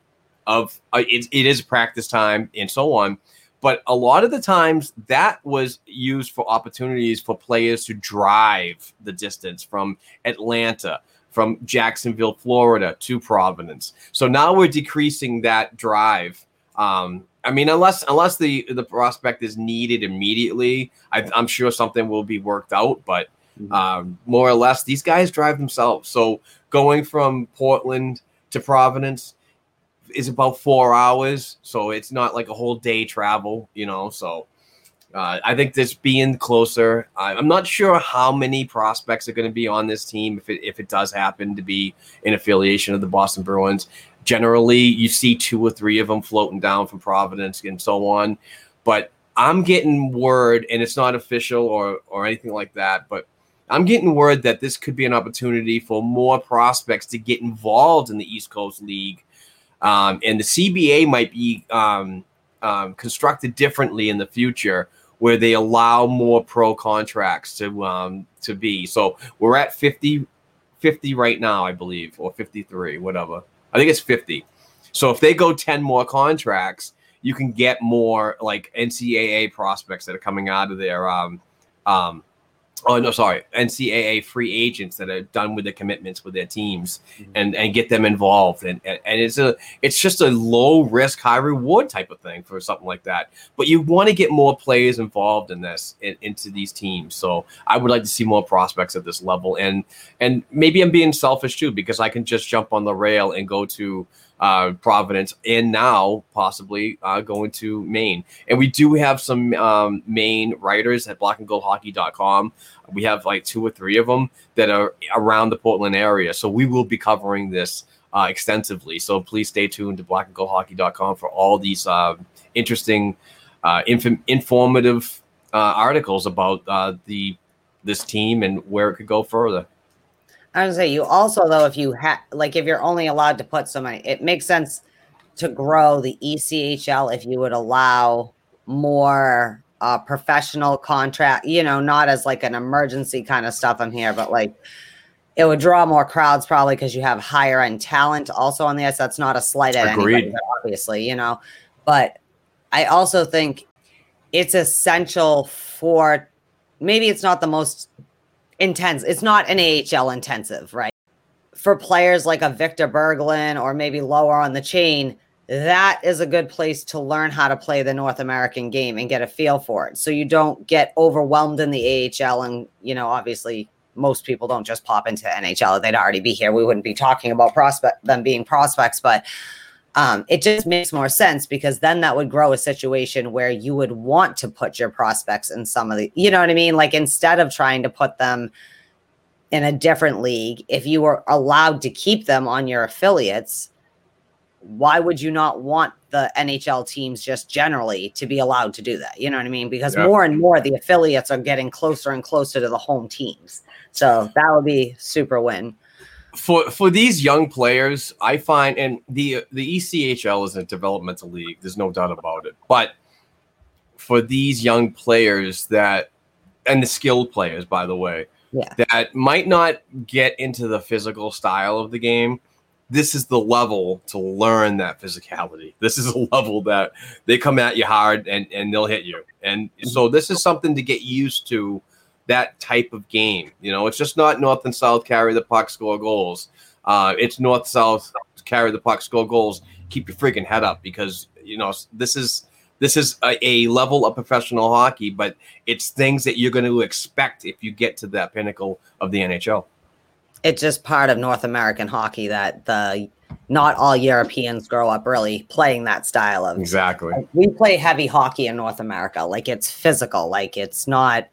Of uh, it, it is practice time and so on. But a lot of the times that was used for opportunities for players to drive the distance from Atlanta, from Jacksonville, Florida, to Providence. So now we're decreasing that drive. Um, I mean, unless unless the, the prospect is needed immediately, I, I'm sure something will be worked out. But um, more or less, these guys drive themselves. So going from Portland to Providence is about four hours. So it's not like a whole day travel, you know. So Uh, I think this being closer, I, I'm not sure how many prospects are going to be on this team if it, if it does happen to be an affiliation of the Boston Bruins. Generally, you see two or three of them floating down from Providence and so on. But I'm getting word, and it's not official or or anything like that, but I'm getting word that this could be an opportunity for more prospects to get involved in the East Coast League. Um, and the C B A might be um, um, constructed differently in the future, where they allow more pro contracts to um, to be. So we're at fifty, fifty right now, I believe, or fifty-three, whatever. I think it's fifty. So if they go ten more contracts, you can get more like N C A A prospects that are coming out of their um, um, oh no, sorry, N C A A free agents that are done with their commitments with their teams, mm-hmm. and, and get them involved. And, and and it's a it's just a low risk, high reward type of thing for something like that. But you want to get more players involved in this in, into these teams. So I would like to see more prospects at this level. And and maybe I'm being selfish too, because I can just jump on the rail and go to uh, Providence, and now possibly uh, going to Maine. And we do have some um, Maine writers at black and gold hockey dot com. We have like two or three of them that are around the Portland area. So we will be covering this uh, extensively. So please stay tuned to black and gold hockey dot com for all these uh, interesting, uh, inf- informative uh, articles about uh, the this team and where it could go further. I was going to say, you also, though, if you have, like, if you're only allowed to put so many, it makes sense to grow the E C H L if you would allow more uh, professional contract, you know, not as like an emergency kind of stuff I'm here, but like it would draw more crowds probably because you have higher end talent also on the ice. That's not a slight at anybody, obviously, you know, but I also think it's essential for, maybe it's not the most intense. It's not an A H L intensive, right? For players like a Victor Berglund or maybe lower on the chain, that is a good place to learn how to play the North American game and get a feel for it. So you don't get overwhelmed in the A H L. And, you know, obviously most people don't just pop into N H L. They'd already be here. We wouldn't be talking about prospect them being prospects, but um, it just makes more sense because then that would grow a situation where you would want to put your prospects in some of the, you know what I mean? Like instead of trying to put them in a different league, if you were allowed to keep them on your affiliates, why would you not want the N H L teams just generally to be allowed to do that? You know what I mean? Because yeah. more and more the affiliates are getting closer and closer to the home teams. So that would be super win. For for these young players, I find, and the the E C H L is a developmental league. There's no doubt about it. But for these young players that, and the skilled players, by the way, yeah. that might not get into the physical style of the game, this is the level to learn that physicality. This is a level that they come at you hard and, and they'll hit you. And so this is something to get used to, that type of game. You know, it's just not north and south, carry the puck, score goals. Uh, it's north, south, carry the puck, score goals, keep your freaking head up, because, you know, this is this is a, a level of professional hockey, but it's things that you're going to expect if you get to that pinnacle of the N H L. It's just part of North American hockey that the not all Europeans grow up really playing that style of. Exactly. Like, we play heavy hockey in North America. Like it's physical, like it's not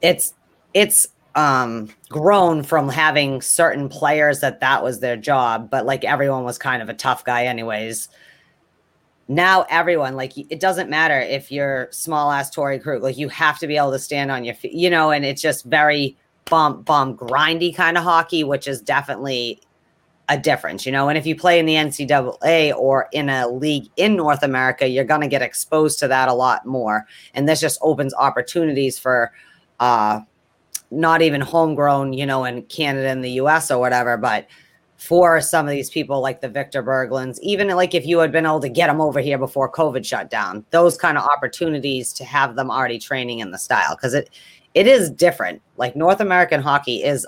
it's it's um, grown from having certain players that that was their job. But like everyone was kind of a tough guy anyways. Now everyone, like it doesn't matter if you're small ass Torey Krug, like you have to be able to stand on your feet, you know, and it's just very bump, bump, grindy kind of hockey, which is definitely a difference, you know, and if you play in the N C double A or in a league in North America, you're going to get exposed to that a lot more. And this just opens opportunities for Uh, not even homegrown, you know, in Canada and the U S or whatever, but for some of these people like the Victor Berglunds, even like if you had been able to get them over here before COVID shut down, those kind of opportunities to have them already training in the style, because it it is different. Like North American hockey is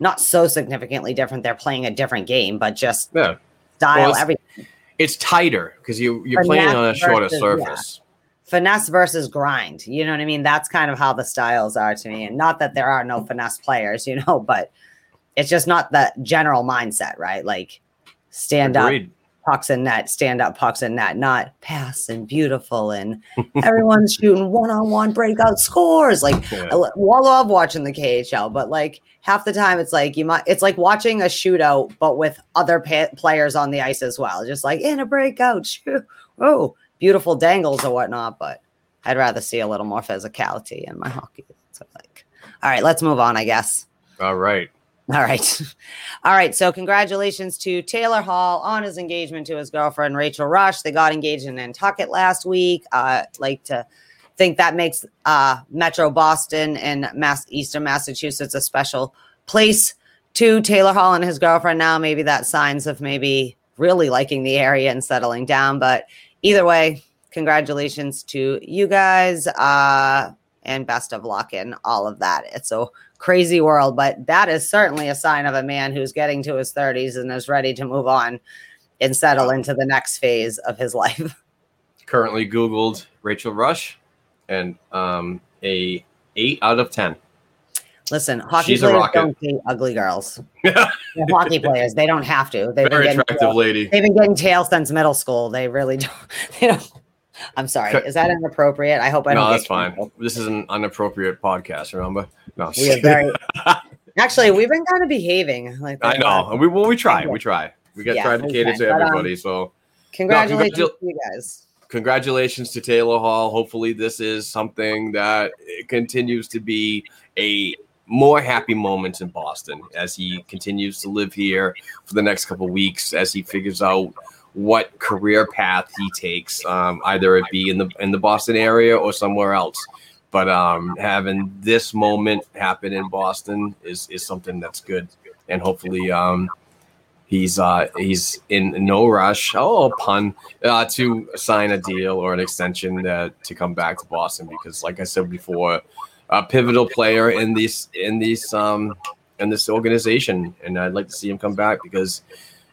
not so significantly different. They're playing a different game, but just yeah. style, well, it's, everything. It's tighter because you, you're Finesse playing on a shorter versus, surface. Yeah. Finesse versus grind, you know what I mean? That's kind of how the styles are to me. And not that there are no finesse players, you know, but it's just not the general mindset, right? Like stand Agreed. Up, pucks and net, stand up pucks and net, not pass and beautiful and everyone's shooting one-on-one breakout scores. Like yeah. I, well, I love watching the K H L, but like half the time it's like you might, it's like watching a shootout, but with other pa- players on the ice as well. Just like in a breakout, shoot, oh, beautiful dangles or whatnot. But I'd rather see a little more physicality in my hockey. So like, all right, let's move on, I guess. All right. All right. All right. So congratulations to Taylor Hall on his engagement to his girlfriend, Rachel Rush. They got engaged in Nantucket last week. Uh, I'd like to think that makes uh, Metro Boston and Mass- Eastern Massachusetts a special place to Taylor Hall and his girlfriend now. Maybe that's signs of maybe really liking the area and settling down. But either way, congratulations to you guys. Uh, and best of luck in all of that. It's a crazy world, but that is certainly a sign of a man who's getting to his thirties and is ready to move on and settle into the next phase of his life. Currently Googled Rachel Rush and um, a eight out of ten. Listen, hockey She's players don't see ugly girls. Hockey players, they don't have to. They've Very been attractive tail. lady. They've been getting tail since middle school. They really don't. They don't. I'm sorry. Is that inappropriate? I hope I don't. No, that's fine. People. This is an inappropriate podcast. Remember? No. We are very. Actually, we've been kind of behaving like. I know. That. We well, we try. We try. We got yeah, tried to cater to everybody. But, um, so. Congratulations, no, congratu- to you guys. Congratulations to Taylor Hall. Hopefully, this is something that it continues to be a more happy moments in Boston as he continues to live here for the next couple of weeks as he figures out what career path he takes, um, either it be in the in the Boston area or somewhere else. But um, having this moment happen in Boston is is something that's good, and hopefully um, he's uh, he's in no rush, oh pun, uh, to sign a deal or an extension uh, to come back to Boston because, like I said before, a pivotal player in this in this um, in this organization, and I'd like to see him come back because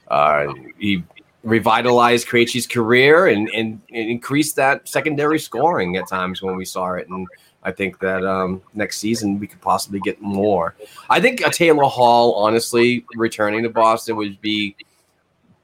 uh, he. revitalize Krejci's career and, and, and increase that secondary scoring at times when we saw it. And I think that um, next season we could possibly get more. I think a Taylor Hall, honestly, returning to Boston would be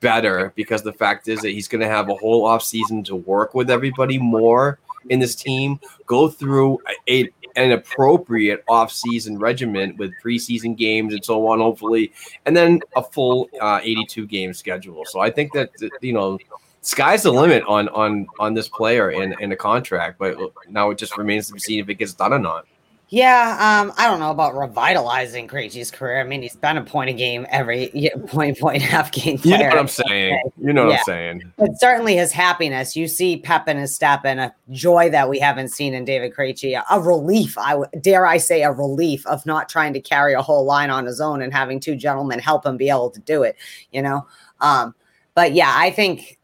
better because the fact is that he's going to have a whole offseason to work with everybody more in this team, go through a, a an appropriate offseason regimen with preseason games and so on, hopefully, and then a full uh, eighty-two game schedule. So I think that, you know, sky's the limit on on on this player and, and a contract, but now it just remains to be seen if it gets done or not. Yeah, um, I don't know about revitalizing Krejci's career. I mean, he's been a point a game every point, point, half game player. You know what I'm saying. You know what yeah. I'm saying. But certainly his happiness. You see pep in his step and a joy that we haven't seen in David Krejci. A relief, I w- dare I say a relief of not trying to carry a whole line on his own and having two gentlemen help him be able to do it, you know. Um, but, yeah, I think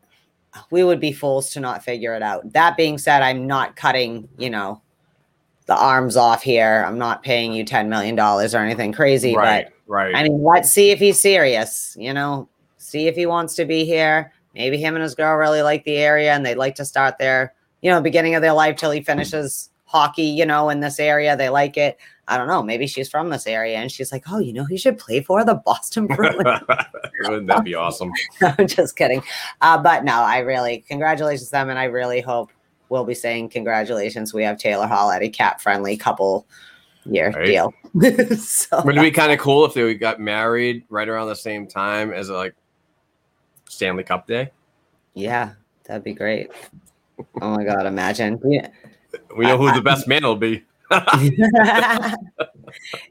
we would be fools to not figure it out. That being said, I'm not cutting, you know, the arms off here. I'm not paying you ten million dollars or anything crazy, right, but right. I mean, let's see if he's serious, you know, see if he wants to be here. Maybe him and his girl really like the area and they'd like to start their, you know, beginning of their life till he finishes hockey, you know, in this area. They like it. I don't know. Maybe she's from this area and she's like, oh, you know, he should play for the Boston Bruins. Wouldn't that be awesome? I'm just kidding. Uh, but no, I really, congratulations to them. And I really hope we'll be saying congratulations. We have Taylor Hall at a cap-friendly couple-year right. deal. So would it be kind of cool if they got married right around the same time as like Stanley Cup Day? Yeah, that'd be great. Oh my God, imagine. Yeah. We know who the best man will be.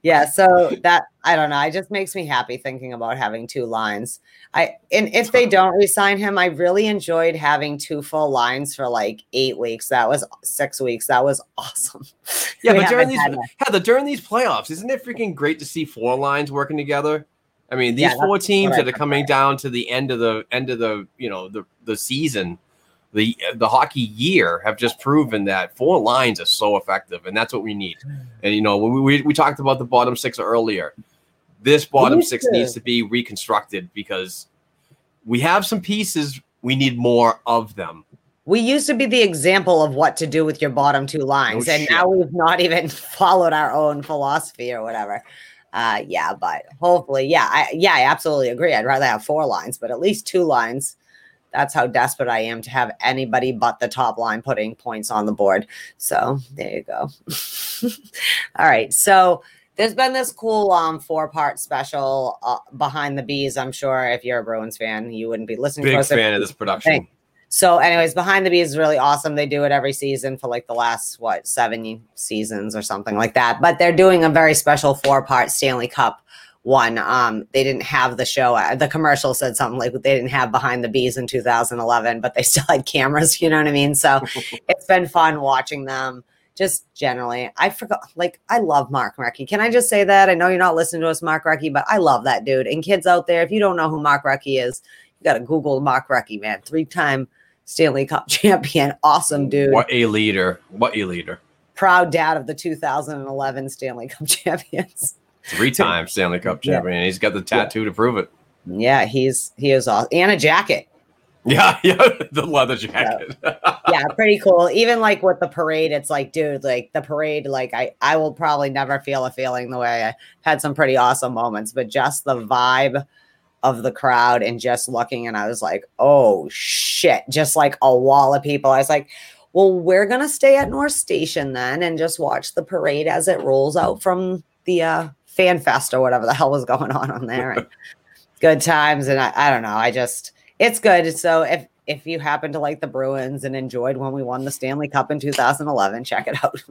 Yeah, so that I don't know. It just makes me happy thinking about having two lines. I and if they don't resign him, I really enjoyed having two full lines for like eight weeks. That was six weeks. That was awesome. Yeah, but during these Heather, during these playoffs, isn't it freaking great to see four lines working together? I mean, these yeah, four teams that are coming down to the end of the end of the you know the the season. The the hockey year have just proven that four lines are so effective, and that's what we need. And, you know, we we, we talked about the bottom six earlier. This bottom six needs to be reconstructed because we have some pieces. We need more of them. We used to be the example of what to do with your bottom two lines, oh, and shit. Now we've not even followed our own philosophy or whatever. Uh, yeah, but hopefully, yeah, I, yeah, I absolutely agree. I'd rather have four lines, but at least two lines. That's how desperate I am to have anybody but the top line putting points on the board. So there you go. All right. So there's been this cool um, four-part special uh, behind the bees. I'm sure if you're a Bruins fan, you wouldn't be listening. Big to us fan if- of this production. Hey. So anyways, Behind the Bees is really awesome. They do it every season for like the last, what, seven seasons or something like that. But they're doing a very special four-part Stanley Cup one. Um, they didn't have the show. The commercial said something like they didn't have Behind the Bees in two thousand eleven, but they still had cameras, you know what I mean? So it's been fun watching them. Just generally, I forgot, like, I love Mark Recchi. Can I just say that? I know you're not listening to us, Mark Recchi, but I love that dude. And kids out there, if you don't know who Mark Recchi is, you got to Google Mark Recchi, man. Three-time Stanley Cup champion. Awesome dude. What a leader. What a leader. Proud dad of the two thousand eleven Stanley Cup champions. Three-time Stanley Cup champion. Yeah. He's got the tattoo yeah. to prove it. Yeah, he's he is awesome. And a jacket. Yeah, yeah, the leather jacket. So, yeah, pretty cool. Even like with the parade, it's like, dude, like the parade, like I, I will probably never feel a feeling the way I had some pretty awesome moments, but just the vibe of the crowd and just looking, and I was like, oh shit, just like a wall of people. I was like, well, we're going to stay at North Station then and just watch the parade as it rolls out from the uh, fan fest or whatever the hell was going on on there. And good times. And I, I don't know. I just... It's good. So if, if you happen to like the Bruins and enjoyed when we won the Stanley Cup in two thousand eleven, check it out.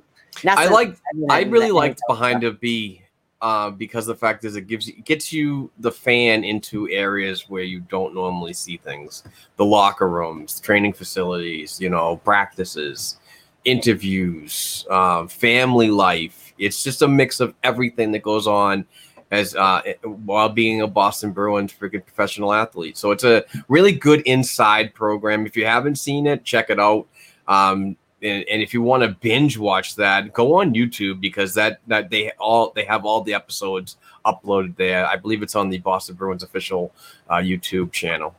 I like. I, mean, I really liked Behind a Bee uh, because of the fact is it gives you, gets you the fan into areas where you don't normally see things. The locker rooms, training facilities, you know, practices, interviews, uh, family life. It's just a mix of everything that goes on as uh, while being a Boston Bruins freaking professional athlete. So it's a really good inside program. If you haven't seen it, check it out. Um, and, and if you want to binge watch that, go on YouTube because that, that they all they have all the episodes uploaded there. I believe it's on the Boston Bruins official uh, YouTube channel.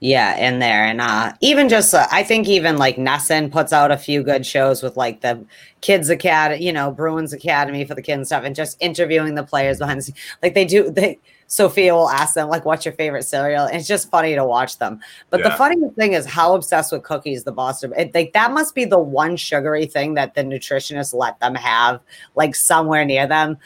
Yeah, in there. And uh, even just, uh, I think even like Nesson puts out a few good shows with like the Kids Academy, you know, Bruins Academy for the kids and stuff, and just interviewing the players behind the scenes. Like they do, they, Sophia will ask them, like, what's your favorite cereal? And it's just funny to watch them. But yeah. The funniest thing is how obsessed with cookies the Boston, it, like that must be the one sugary thing that the nutritionists let them have, like somewhere near them.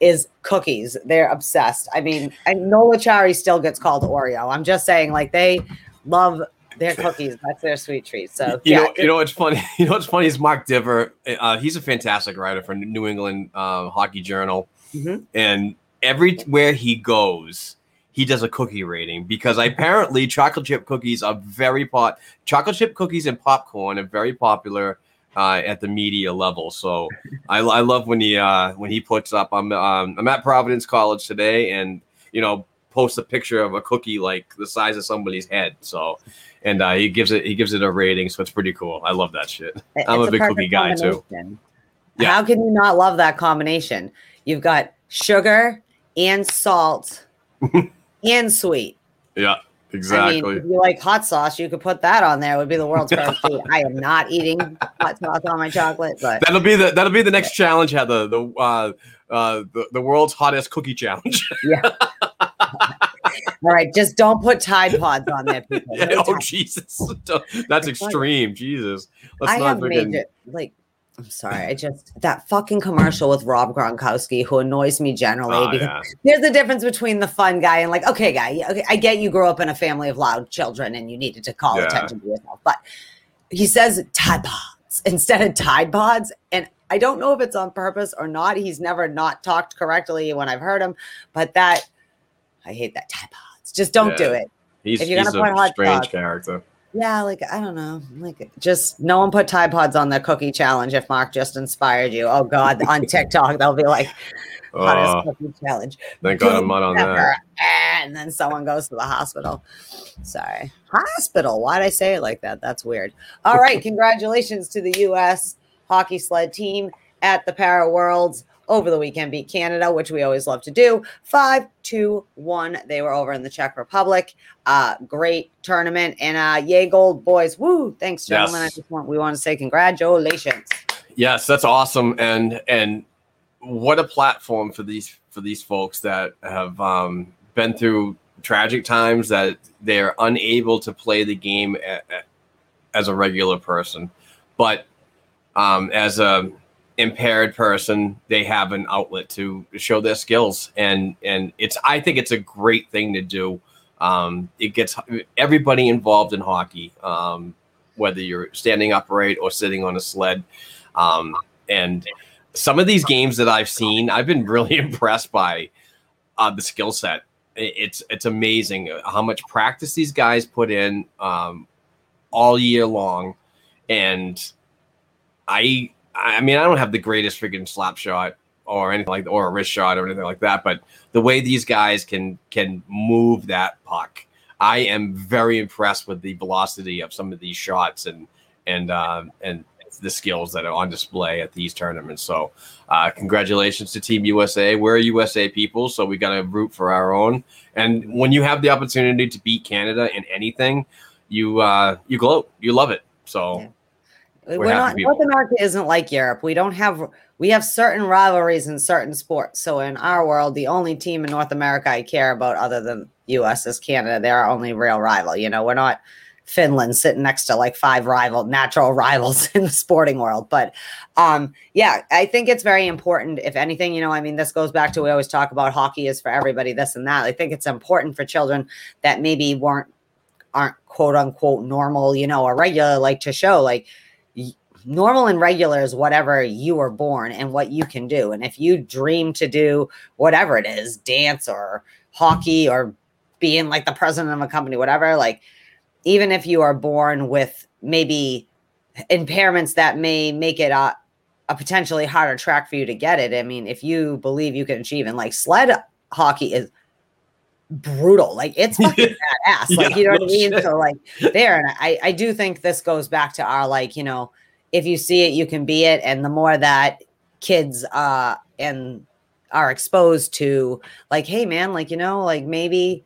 Is cookies. They're obsessed. I mean, and Nolachari still gets called Oreo. I'm just saying, like, they love their cookies. That's their sweet treat. So you yeah, know, you know what's funny? You know what's funny is Mark Diver. Uh, he's a fantastic writer for New England uh, Hockey Journal, mm-hmm. and everywhere he goes, he does a cookie rating because apparently chocolate chip cookies are very pot. Chocolate chip cookies and popcorn are very popular. Uh, at the media level, so I, I love when he uh, when he puts up. I'm um, I'm at Providence College today, and you know, posts a picture of a cookie like the size of somebody's head. So, and uh, he gives it he gives it a rating, so it's pretty cool. I love that shit. It's I'm a, a big cookie guy too. Yeah. How can you not love that combination? You've got sugar and salt and sweet. Yeah. Exactly. I mean, if you like hot sauce, you could put that on there. It would be the world's best food. I am not eating hot sauce on my chocolate, but that'll be the that'll be the next challenge, Heather. The uh, uh, the, the world's hottest cookie challenge. Yeah. All right, just don't put Tide Pods on there, people. Yeah, oh Tide. Jesus, that's extreme. Jesus, let's I not have forget. Major, like, I'm sorry. I just that fucking commercial with Rob Gronkowski, who annoys me generally. Oh, because yeah. There's the difference between the fun guy and like, okay, guy, okay, I get you grow up in a family of loud children and you needed to call yeah. attention to yourself, but he says Tide Pods instead of Tide Pods, and I don't know if it's on purpose or not. He's never not talked correctly when I've heard him, but that I hate that Tide Pods. Just don't yeah. do it. He's, if you're he's gonna a put strange dogs, character. Yeah, like, I don't know. Like, just no one put Tide Pods on the cookie challenge if Mark just inspired you. Oh, God, on TikTok, they'll be like, hottest uh, cookie challenge. Thank God I'm not on that. And then someone goes to the hospital. Sorry. Hospital. Why'd I say it like that? That's weird. All right. Congratulations to the U S hockey sled team at the Para Worlds. Over the weekend beat Canada, which we always love to do. five two one. They were over in the Czech Republic. Uh, great tournament. And uh, yay, gold, boys. Woo! Thanks, gentlemen. Yes. I just want we want to say congratulations. Yes, that's awesome. And and what a platform for these for these folks that have um, been through tragic times that they are unable to play the game a, a, as a regular person. But um, as a impaired person, they have an outlet to show their skills. And, and it's, I think it's a great thing to do. Um, it gets everybody involved in hockey, um, whether you're standing upright or sitting on a sled. Um, and some of these games that I've seen, I've been really impressed by uh, the skill set. It's it's amazing how much practice these guys put in um, all year long. And I I mean, I don't have the greatest freaking slap shot or anything like that, or a wrist shot or anything like that. But the way these guys can can move that puck, I am very impressed with the velocity of some of these shots and and uh, and the skills that are on display at these tournaments. So uh, congratulations to Team U S A. We're U S A people, so we got to root for our own. And when you have the opportunity to beat Canada in anything, you uh, you gloat, you love it. So. Yeah. We're, We're not, North America isn't like Europe. We don't have, we have certain rivalries in certain sports. So in our world, the only team in North America I care about other than U S is Canada. They're our only real rival. You know, we're not Finland sitting next to like five rival natural rivals in the sporting world. But um, yeah, I think it's very important. If anything, you know, I mean, this goes back to, we always talk about hockey is for everybody, this and that. I think it's important for children that maybe weren't, aren't quote unquote normal, you know, or regular, like to show like, normal and regular is whatever you were born and what you can do. And if you dream to do whatever it is, dance or hockey or being like the president of a company, whatever, like even if you are born with maybe impairments that may make it a, a potentially harder track for you to get it. I mean, if you believe you can achieve, and like sled hockey is brutal, like it's fucking badass. Like, yeah, you know what I mean? Shit. So like there, and I, I do think this goes back to our, like, you know, if you see it, you can be it. And the more that kids uh, and are exposed to, like, hey, man, like, you know, like maybe,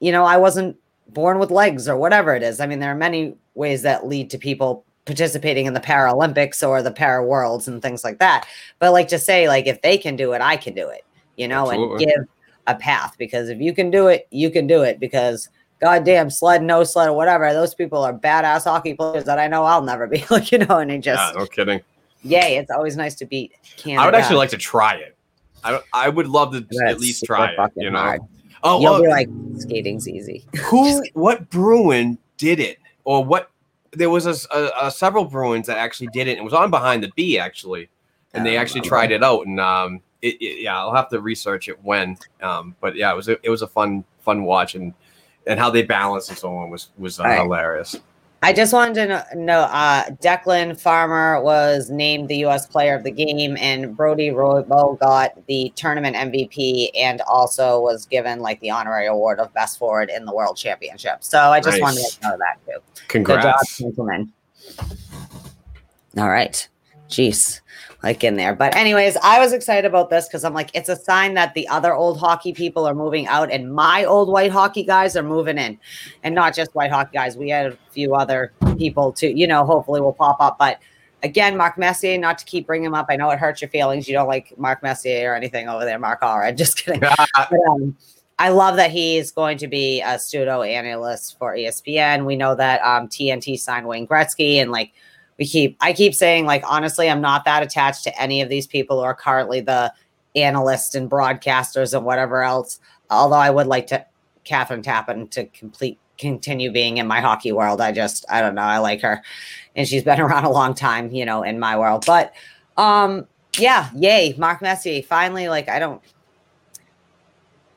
you know, I wasn't born with legs or whatever it is. I mean, there are many ways that lead to people participating in the Paralympics or the Para Worlds and things like that. But like to say, like, if they can do it, I can do it, you know, Absolutely. And give a path, because if you can do it, you can do it, because goddamn sled, no sled, or whatever. Those people are badass hockey players that I know I'll never be, like, you know, and it just. Yeah, no kidding. Yay, it's always nice to beat Canada. I would actually like to try it. I I would love to That's at least try it, you know. Hard. Oh, You'll well, be like, skating's easy. Who, what Bruin did it? Or what, there was a, a, a several Bruins that actually did it. It was on Behind the Bee, actually. And they actually know. tried it out. And um, it, it, yeah, I'll have to research it when. Um, but yeah, it was a, it was a fun, fun watch. And And how they balance and so on was was uh, right. hilarious. I just wanted to know, know uh, Declan Farmer was named the U S player of the game, and Brody Robo got the tournament M V P and also was given like the honorary award of best forward in the world championship. So I just nice. wanted to know that too. Congrats. Good job, gentlemen. All right. Jeez. Like in there. But anyways, I was excited about this because I'm like, it's a sign that the other old hockey people are moving out and my old white hockey guys are moving in. And not just white hockey guys. We had a few other people too, you know, hopefully will pop up. But again, Marc Messier, not to keep bringing him up. I know it hurts your feelings. You don't like Marc Messier or anything over there, Mark Allred. Just kidding. But, um, I love that he's going to be a pseudo analyst for E S P N. We know that um, T N T signed Wayne Gretzky, and like, We keep, I keep saying, like, honestly, I'm not that attached to any of these people who are currently the analysts and broadcasters and whatever else. Although I would like to Catherine Tappan to complete, continue being in my hockey world. I just, I don't know. I like her, and she's been around a long time, you know, in my world, but um, yeah. Yay. Marc Messier. Finally, like, I don't,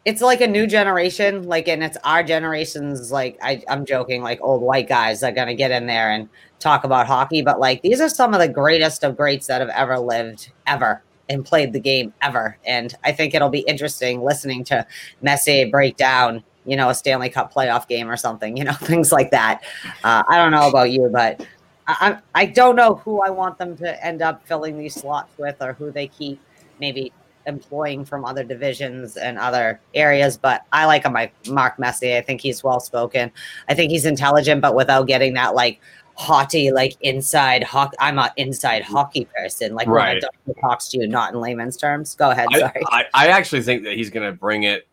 it's like a new generation, like, and it's our generation's, like, I, I'm joking, like, old white guys are going to get in there and talk about hockey, but like these are some of the greatest of greats that have ever lived ever and played the game ever. And I think it'll be interesting listening to Messier break down, you know, a Stanley Cup playoff game or something, you know, things like that. Uh, I don't know about you, but I, I don't know who I want them to end up filling these slots with, or who they keep maybe employing from other divisions and other areas, but I like him, like Marc Messier. I think he's well-spoken. I think he's intelligent, but without getting that, like, haughty, like inside hockey. I'm an inside hockey person. Like right. when I talk to you, not in layman's terms. Go ahead. I, sorry. I, I actually think that he's going to bring it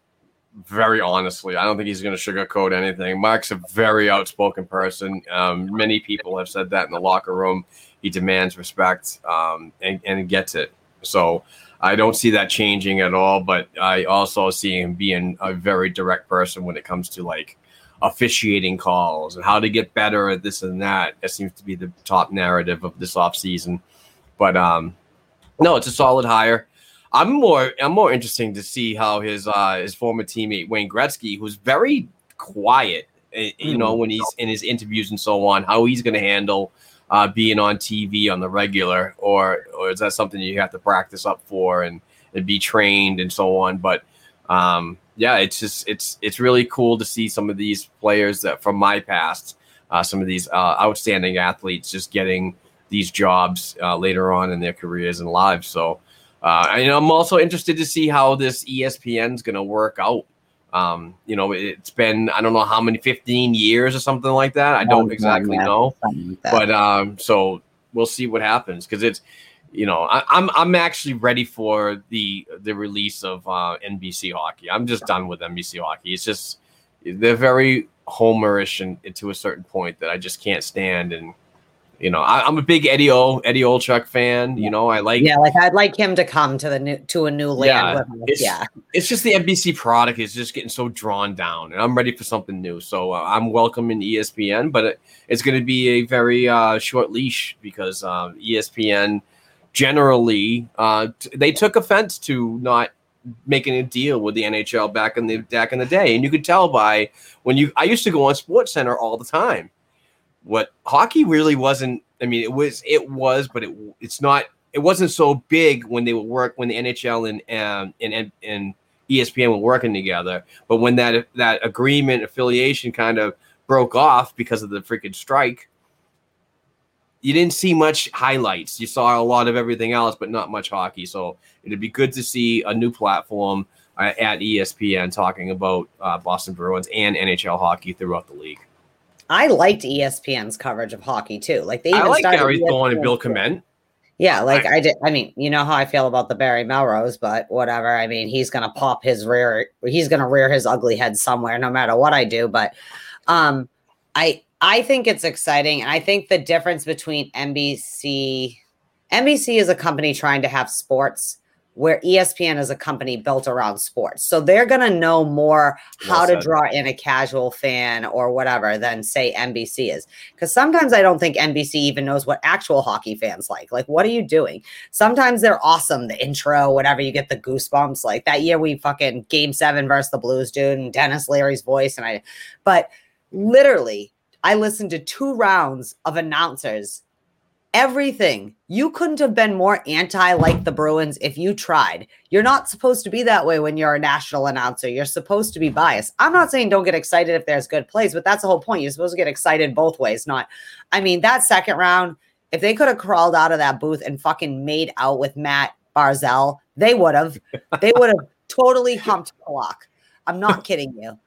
very honestly. I don't think he's going to sugarcoat anything. Mark's a very outspoken person. Um, many people have said that in the locker room. He demands respect um, and, and gets it. So I don't see that changing at all, but I also see him being a very direct person when it comes to like officiating calls and how to get better at this and that. That seems to be the top narrative of this offseason. But um, no, it's a solid hire. I'm more I'm more interested to see how his uh, his former teammate Wayne Gretzky, who's very quiet, you know, when he's in his interviews and so on, how he's going to handle uh, being on T V on the regular, or or is that something you have to practice up for and, and be trained and so on? But um, yeah, it's just it's it's really cool to see some of these players that from my past, uh, some of these uh, outstanding athletes just getting these jobs uh, later on in their careers and lives. So. Uh, and I'm also interested to see how this E S P N is going to work out. Um, you know, it's been, I don't know how many, fifteen years or something like that. I don't exactly know. But um, so we'll see what happens because it's, you know, I, I'm I'm actually ready for the the release of uh, N B C hockey. I'm just done with N B C hockey. It's just they're very homerish and, and to a certain point that I just can't stand. And you know, I, I'm a big Eddie O, Eddie Olchuk fan. You know, I like. Yeah, like I'd like him to come to the new, to a new land. Yeah, it's, yeah. It's just the N B C product is just getting so drawn down, and I'm ready for something new. So uh, I'm welcoming E S P N, but it, it's going to be a very uh, short leash because uh, E S P N generally uh, t- they took offense to not making a deal with the N H L back in the back in the day, and you could tell by when you I used to go on SportsCenter all the time. What hockey really wasn't, I mean, it was, it was, but it it's not, it wasn't so big when they would work, when the N H L and um, and and E S P N were working together. But when that that agreement affiliation kind of broke off because of the freaking strike, you didn't see much highlights. You saw a lot of everything else, but not much hockey. So it'd be good to see a new platform uh, at E S P N talking about uh, Boston Bruins and N H L hockey throughout the league. I liked E S P N's coverage of hockey too. Like they even I like Gary Thorne and Bill Kement. Yeah, like I, I did. I mean, you know how I feel about the Barry Melrose, but whatever. I mean, he's gonna pop his rear. He's gonna rear his ugly head somewhere, no matter what I do. But um, I I think it's exciting, and I think the difference between N B C N B C is a company trying to have sports, where E S P N is a company built around sports. So they're going to know more how well to draw in a casual fan or whatever than, say, N B C is. Because sometimes I don't think N B C even knows what actual hockey fans like. Like, what are you doing? Sometimes they're awesome, the intro, whatever. You get the goosebumps. Like, that year we fucking Game seven versus the Blues, dude, and Dennis Leary's voice. and I. But literally, I listened to two rounds of announcers. Everything. You couldn't have been more anti like the Bruins if you tried. You're not supposed to be that way when you're a national announcer. You're supposed to be biased. I'm not saying don't get excited if there's good plays, but that's the whole point. You're supposed to get excited both ways. Not, I mean, that second round, if they could have crawled out of that booth and fucking made out with Matt Barzal, they would have. They would have totally humped the clock. I'm not kidding you.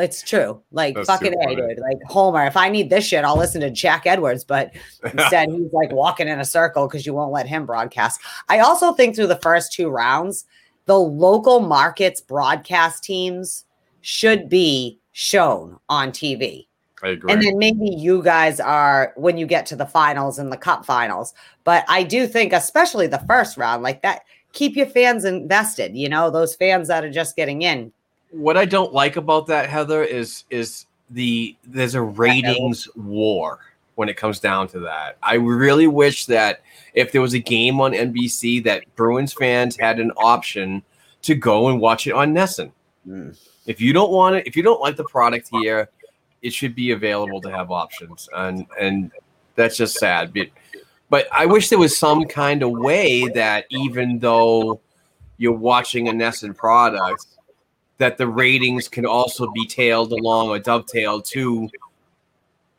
It's true. Like, that's fucking A, dude. Like, Homer, if I need this shit, I'll listen to Jack Edwards. But instead, he's, like, walking in a circle because you won't let him broadcast. I also think through the first two rounds, the local markets broadcast teams should be shown on T V. I agree. And then maybe you guys are when you get to the finals and the cup finals. But I do think, especially the first round, like that, keep your fans invested. You know, those fans that are just getting in. What I don't like about that, Heather, is is the there's a ratings war when it comes down to that. I really wish that if there was a game on N B C that Bruins fans had an option to go and watch it on N E S N. Mm. If you don't want it, if you don't like the product here, it should be available to have options. And and that's just sad. But, but I wish there was some kind of way that even though you're watching a N E S N product, that the ratings can also be tailed along or dovetailed to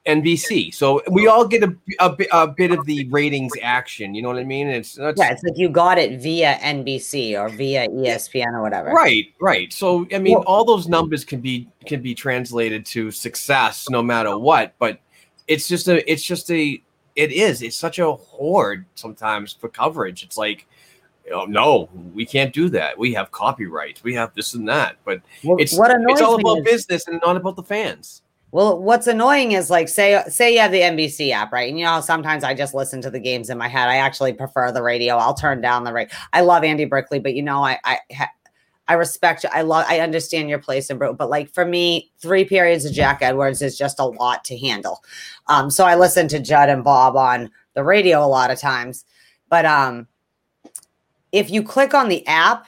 N B C. So we all get a, a, a bit of the ratings action. You know what I mean? It's, it's Yeah, it's like you got it via N B C or via E S P N or whatever. Right, right. So, I mean, well, all those numbers can be can be translated to success no matter what. But it's just a, it's just a, it is. It's such a hoard sometimes for coverage. It's like, oh, no, we can't do that. We have copyrights. We have this and that. But well, it's what it's all about is, business and not about the fans. Well, what's annoying is like, say, say you have the N B C app, right? And you know, sometimes I just listen to the games in my head. I actually prefer the radio. I'll turn down the radio. I love Andy Brickley, but you know, I, I, I respect you. I love, I understand your place in Brew, but like for me, three periods of Jack Edwards is just a lot to handle. Um, so I listen to Judd and Bob on the radio a lot of times, but, um, if you click on the app,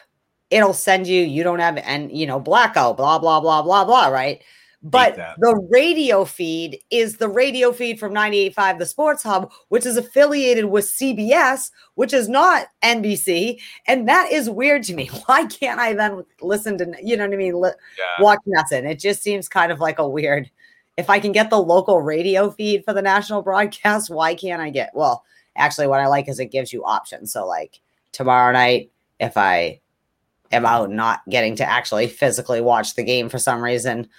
it'll send you, you don't have, and you know, blackout, blah, blah, blah, blah, blah. Right. But the radio feed is the radio feed from ninety-eight point five The Sports Hub, which is affiliated with C B S, which is not N B C. And that is weird to me. Why can't I then listen to, you know what I mean? Li- yeah. Watch nothing. It just seems kind of like a weird, if I can get the local radio feed for the national broadcast, why can't I get, well, actually what I like is it gives you options. So like tomorrow night, if I am out not getting to actually physically watch the game for some reason,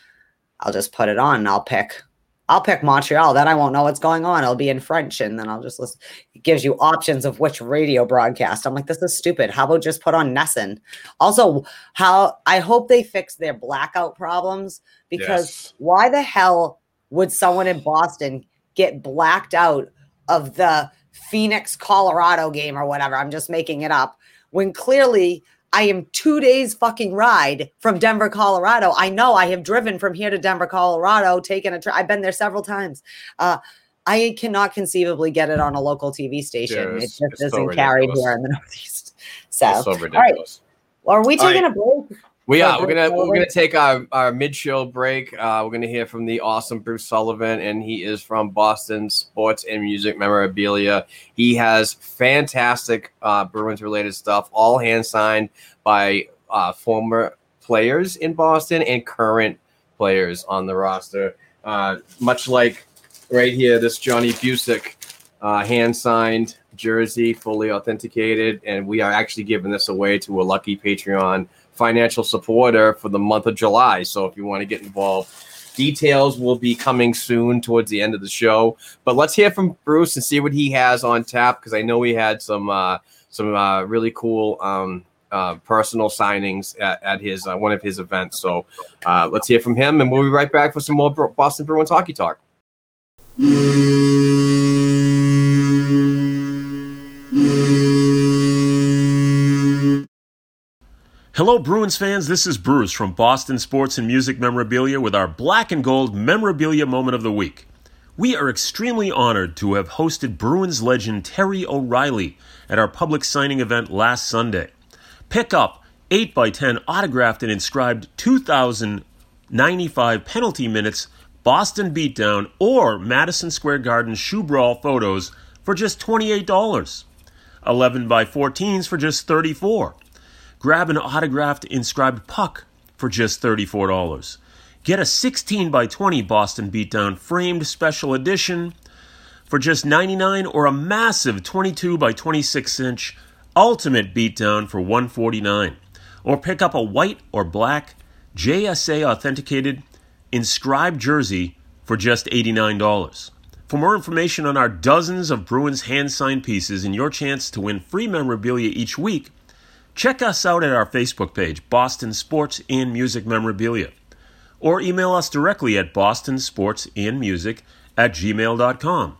I'll just put it on and I'll pick, I'll pick Montreal. Then I won't know what's going on. It'll be in French. And then I'll just listen. It gives you options of which radio broadcast. I'm like, this is stupid. How about just put on Nessun? Also, how I hope they fix their blackout problems, because yes. Why the hell would someone in Boston get blacked out of the Phoenix, Colorado game or whatever? I'm just making it up when clearly I am two days fucking ride from Denver, Colorado. I know I have driven from here to Denver, Colorado, taken a trip. I've been there several times. Uh, I cannot conceivably get it on a local T V station. Yeah, it just isn't so carried here in the Northeast. So, so all right. Well, are we taking right. a break? We are. We're gonna we're gonna take our, our mid-show break. Uh, we're gonna hear from the awesome Bruce Sullivan, and he is from Boston Sports and Music Memorabilia. He has fantastic uh, Bruins-related stuff, all hand-signed by uh, former players in Boston and current players on the roster. Uh, much like right here, this Johnny Busick uh, hand-signed jersey, fully authenticated, and we are actually giving this away to a lucky Patreon financial supporter for the month of July. So if you want to get involved, details will be coming soon towards the end of the show. But let's hear from Bruce and see what he has on tap, because I know we had some uh, some uh, really cool um, uh, personal signings at, at his uh, one of his events. So uh, let's hear from him, and we'll be right back for some more Boston Bruins hockey talk. Hello, Bruins fans. This is Bruce from Boston Sports and Music Memorabilia with our Black and Gold Memorabilia Moment of the Week. We are extremely honored to have hosted Bruins legend Terry O'Reilly at our public signing event last Sunday. Pick up eight by ten autographed and inscribed two thousand ninety-five penalty minutes Boston Beatdown or Madison Square Garden Shoe Brawl photos for just twenty-eight dollars. eleven by fourteens for just thirty-four dollars. Grab an autographed inscribed puck for just thirty-four dollars. Get a sixteen by twenty Boston Beatdown framed special edition for just ninety-nine dollars, or a massive twenty-two by twenty-six inch ultimate beatdown for one hundred forty-nine dollars. Or pick up a white or black J S A authenticated inscribed jersey for just eighty-nine dollars. For more information on our dozens of Bruins hand-signed pieces and your chance to win free memorabilia each week, check us out at our Facebook page, Boston Sports and Music Memorabilia, or email us directly at boston sports and music at gmail dot com.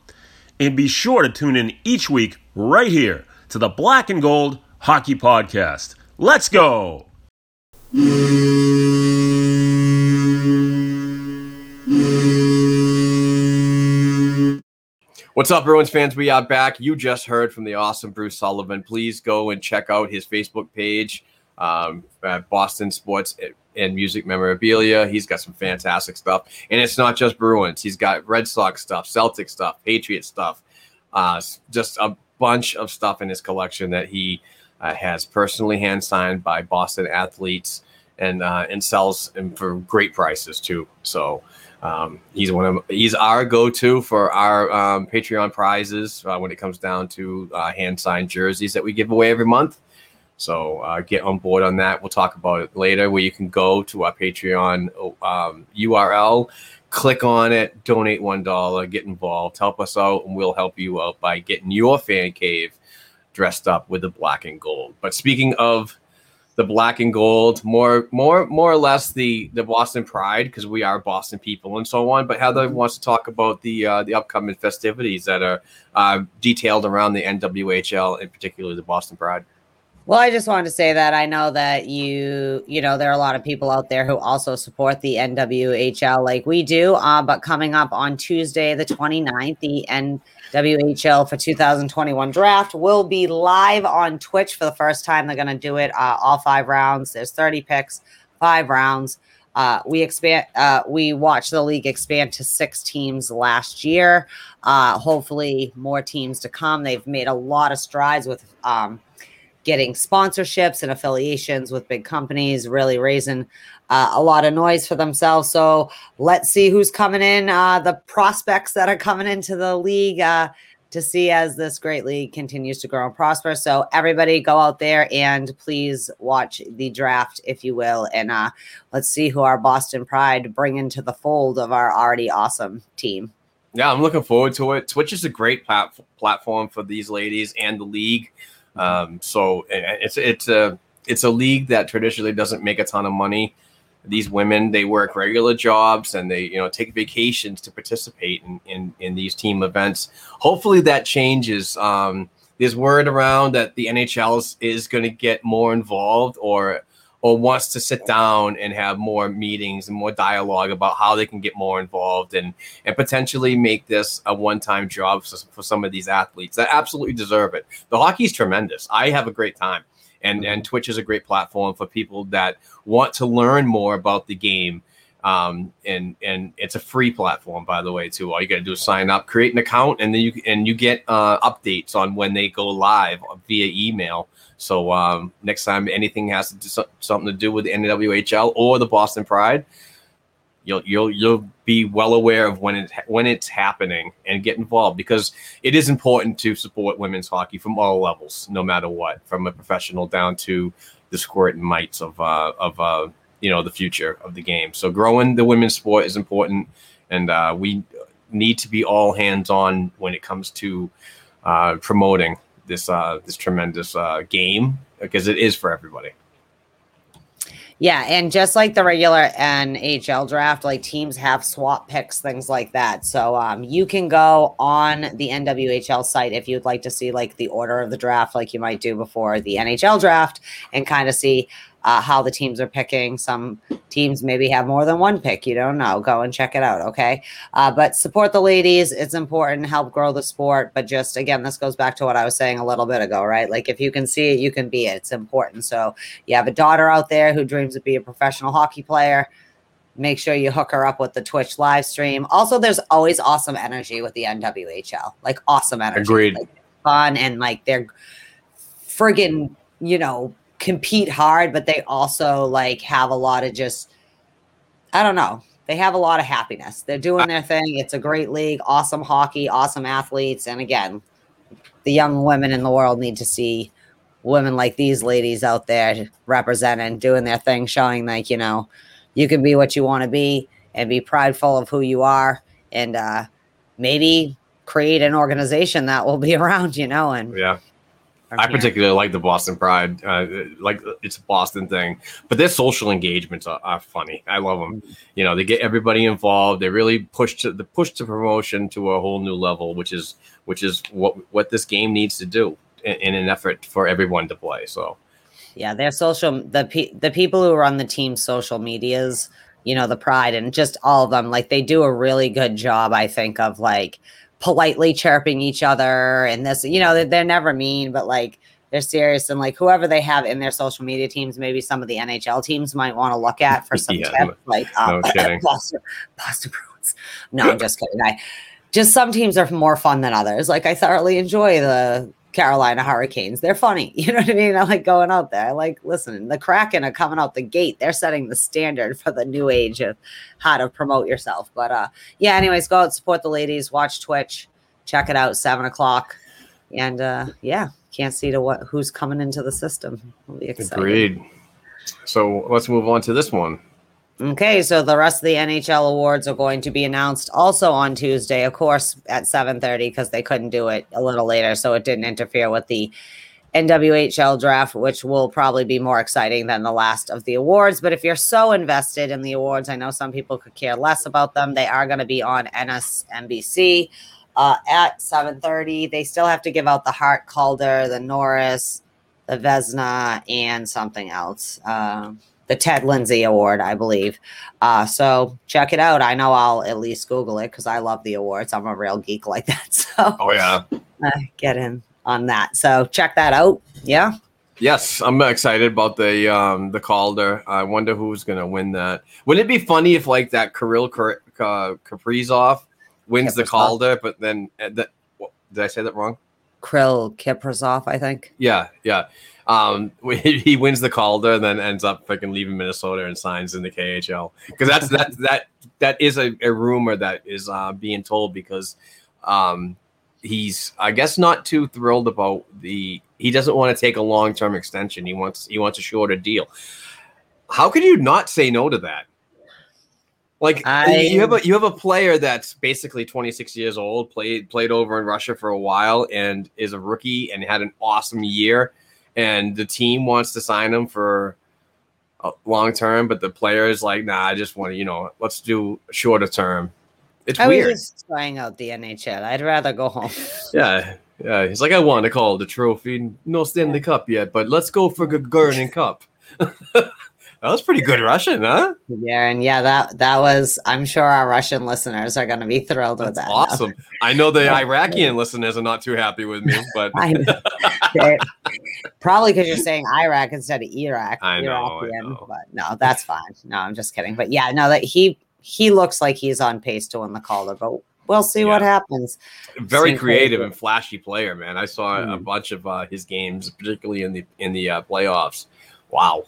And be sure to tune in each week right here to the Black and Gold Hockey Podcast. Let's go! What's up, Bruins fans? We are back. You just heard from the awesome Bruce Sullivan. Please go and check out his Facebook page, um, at Boston Sports and Music Memorabilia. He's got some fantastic stuff. And it's not just Bruins. He's got Red Sox stuff, Celtic stuff, Patriot stuff, uh, just a bunch of stuff in his collection that he uh, has personally hand-signed by Boston athletes, and uh, and sells and for great prices, too. So Um, he's one of he's our go-to for our um, Patreon prizes uh, when it comes down to uh, hand-signed jerseys that we give away every month. So uh, get on board on that. We'll talk about it later, where you can go to our Patreon um, U R L, click on it, donate one dollar, get involved, help us out, and we'll help you out by getting your fan cave dressed up with the black and gold. But speaking of the black and gold, more more, more or less the, the Boston Pride, because we are Boston people and so on. But Heather wants to talk about the uh, the upcoming festivities that are uh, detailed around the N W H L, in particular the Boston Pride. Well, I just wanted to say that I know that you, you know, there are a lot of people out there who also support the N W H L like we do. Uh, but coming up on Tuesday, the twenty-ninth, the N W H L for two thousand twenty-one draft will be live on Twitch for the first time. They're going to do it uh, all five rounds. There's thirty picks, five rounds. Uh, we expand. Uh, we watched the league expand to six teams last year. Uh, hopefully more teams to come. They've made a lot of strides with um getting sponsorships and affiliations with big companies, really raising uh, a lot of noise for themselves. So let's see who's coming in, uh, the prospects that are coming into the league uh, to see as this great league continues to grow and prosper. So everybody go out there and please watch the draft, if you will. And uh, let's see who our Boston Pride bring into the fold of our already awesome team. Yeah, I'm looking forward to it. Twitch is a great plat- platform for these ladies and the league. Um, so it's, it's a, it's a league that traditionally doesn't make a ton of money. These women, they work regular jobs and they, you know, take vacations to participate in, in, in these team events. Hopefully that changes. Um, there's word around that the N H L is, is going to get more involved or, or wants to sit down and have more meetings and more dialogue about how they can get more involved and, and potentially make this a one-time job for, for some of these athletes that absolutely deserve it. The hockey is tremendous. I have a great time. And, and Twitch is a great platform for people that want to learn more about the game. Um, and, and it's a free platform, by the way, too. All you got to do is sign up, create an account, and then you, and you get uh, updates on when they go live via email. So um, next time anything has to do so- something to do with the N W H L or the Boston Pride, you'll you'll you'll be well aware of when it ha- when it's happening and get involved, because it is important to support women's hockey from all levels, no matter what, from a professional down to the squirt and mites of uh, of uh, you know the future of the game. So growing the women's sport is important, and uh, we need to be all hands on when it comes to uh, promoting this uh this tremendous uh game, because it is for everybody. Yeah, and just like the regular N H L draft, like teams have swap picks, things like that. So um you can go on the N W H L site if you'd like to see like the order of the draft, like you might do before the N H L draft, and kind of see uh how the teams are picking. Some teams maybe have more than one pick, you don't know. Go and check it out, okay? Uh, but support the ladies. It's important. Help grow the sport. But just, again, this goes back to what I was saying a little bit ago, right? Like, if you can see it, you can be it. It's important. So you have a daughter out there who dreams of being a professional hockey player. Make sure you hook her up with the Twitch live stream. Also, there's always awesome energy with the N W H L. Like, awesome energy. Agreed. Like, fun, and, like, they're friggin', you know, compete hard, but they also like have a lot of just, I don't know. They have a lot of happiness. They're doing their thing. It's a great league, awesome hockey, awesome athletes. And again, the young women in the world need to see women like these ladies out there representing, doing their thing, showing like, you know, you can be what you want to be and be prideful of who you are, and uh, maybe create an organization that will be around, you know, and yeah. I particularly like the Boston Pride, uh, like it's a Boston thing, but their social engagements are, are funny. I love them. You know, they get everybody involved. They really push to the push to promotion to a whole new level, which is which is what what this game needs to do in, in an effort for everyone to play. So, yeah, their social the pe- the people who run the team's social medias, you know, the Pride and just all of them, like they do a really good job, I think, of like politely chirping each other and this, you know, they're, they're never mean, but like they're serious, and like whoever they have in their social media teams, maybe some of the N H L teams might want to look at for some yeah, tips, like um, no Boston, Boston Bruins. No, I'm just kidding. I just some teams are more fun than others. Like I thoroughly enjoy the Carolina Hurricanes. They're funny. You know what I mean? I like going out there. I like listening. The Kraken are coming out the gate. They're setting the standard for the new age of how to promote yourself. But uh, yeah, anyways, go out, support the ladies, watch Twitch, check it out, seven o'clock. And uh, yeah, can't see to what who's coming into the system. We'll be excited. Agreed. So let's move on to this one. Okay, so the rest of the N H L awards are going to be announced also on Tuesday, of course, at seven thirty because they couldn't do it a little later, so it didn't interfere with the N W H L draft, which will probably be more exciting than the last of the awards. But if you're so invested in the awards, I know some people could care less about them. They are going to be on N S N B C uh, at seven thirty. They still have to give out the Hart, Calder, the Norris, the Vezina, and something else. Um uh, The Ted Lindsay Award, I believe. Uh, so check it out. I know I'll at least Google it because I love the awards. I'm a real geek like that. So oh yeah, uh, get in on that. So check that out. Yeah. Yes, I'm excited about the um, the Calder. I wonder who's going to win that. Wouldn't it be funny if like that Kirill Kaprizov wins Kaprizov. the Calder, but then uh, the, what, did I say that wrong? Kirill Kaprizov, I think. Yeah, yeah. Um, he wins the Calder and then ends up fucking leaving Minnesota and signs in the K H L because that's that that that is a, a rumor that is uh, being told because um, he's I guess not too thrilled about the he doesn't want to take a long term extension. He wants he wants a shorter deal. How could you not say no to that? Like I... you have a you have a player that's basically twenty-six years old, played played over in Russia for a while, and is a rookie and had an awesome year. And the team wants to sign him for a long term, but the player is like, nah, I just want to, you know, let's do shorter term. It's I weird. I was just trying out the N H L. I'd rather go home. yeah. Yeah. He's like, I want to call the trophy. No Stanley yeah. Cup yet, but let's go for Gagarin Cup. That was pretty good Russian, huh? Yeah, and yeah, that that was. I'm sure our Russian listeners are going to be thrilled That's with that. Awesome. Now. I know the Iraqian listeners are not too happy with me, but I know. Probably because you're saying Iraq instead of Iraq. I know, Iraqian, I know. But no, that's fine. No, I'm just kidding. But yeah, no, that he he looks like he's on pace to win the Calder, but we'll see yeah. what happens. Very Seems creative crazy. and flashy player, man. I saw mm. a bunch of uh, his games, particularly in the in the uh, playoffs. Wow.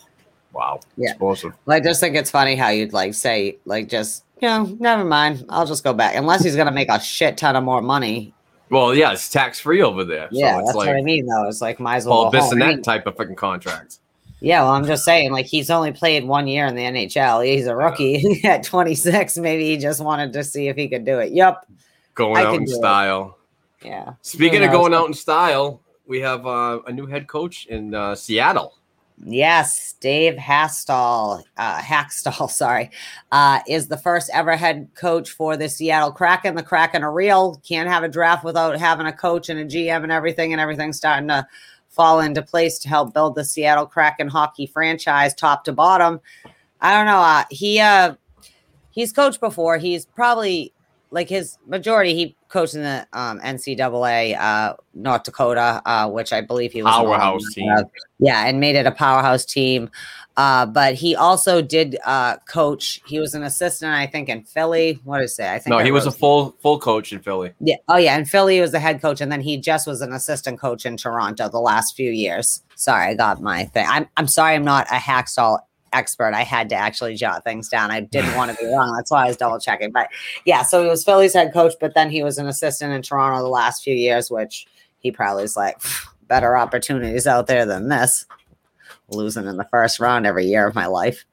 Wow. Yeah. Explosive. Well, I just think it's funny how you'd like say, like, just, you know, never mind. I'll just go back. Unless he's going to make a shit ton of more money. Well, yeah, it's tax free over there. Yeah, so it's that's like, what I mean, though. It's like, might as well. Well, this and that type of fucking contract. Yeah, well, I'm just saying, like, he's only played one year in the N H L. He's a rookie yeah. at twenty-six. Maybe he just wanted to see if he could do it. Yep. Going I out in style. It. Yeah. Speaking of going out in style, we have uh, a new head coach in uh, Seattle. Yes, Dave Hakstol, uh, Hakstol, sorry, uh, is the first ever head coach for the Seattle Kraken. The Kraken are real. Can't have a draft without having a coach and a G M and everything, and everything's starting to fall into place to help build the Seattle Kraken hockey franchise top to bottom. I don't know. Uh, he uh, he's coached before. He's probably like his majority. He coached in the um, N C double A uh, North Dakota, uh, which I believe he was powerhouse team. Of. Yeah, and made it a powerhouse team. Uh, but he also did uh, coach. He was an assistant, I think, in Philly. What is it? I think no, I he was a full that. full coach in Philly. Yeah. Oh, yeah. In Philly, he was the head coach, and then he just was an assistant coach in Toronto the last few years. Sorry, I got my thing. I'm I'm sorry, I'm not a Hakstol expert. I had to actually jot things down. I didn't want to be wrong. That's why I was double checking. But yeah, so he was Philly's head coach, but then he was an assistant in Toronto the last few years, which he probably is like, better opportunities out there than this. Losing in the first round every year of my life.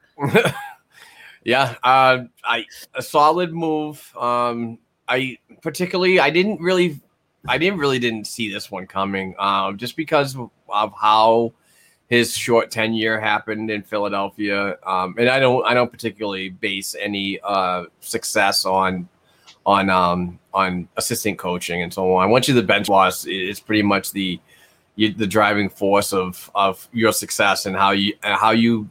yeah. Uh, I, a solid move. Um, I particularly, I didn't really, I didn't really didn't see this one coming uh, just because of how his short tenure happened in Philadelphia, um, and I don't, I don't particularly base any uh, success on, on, um, on assistant coaching and so on. Once you're the bench boss, it's pretty much the, you, the driving force of of your success and how you and how you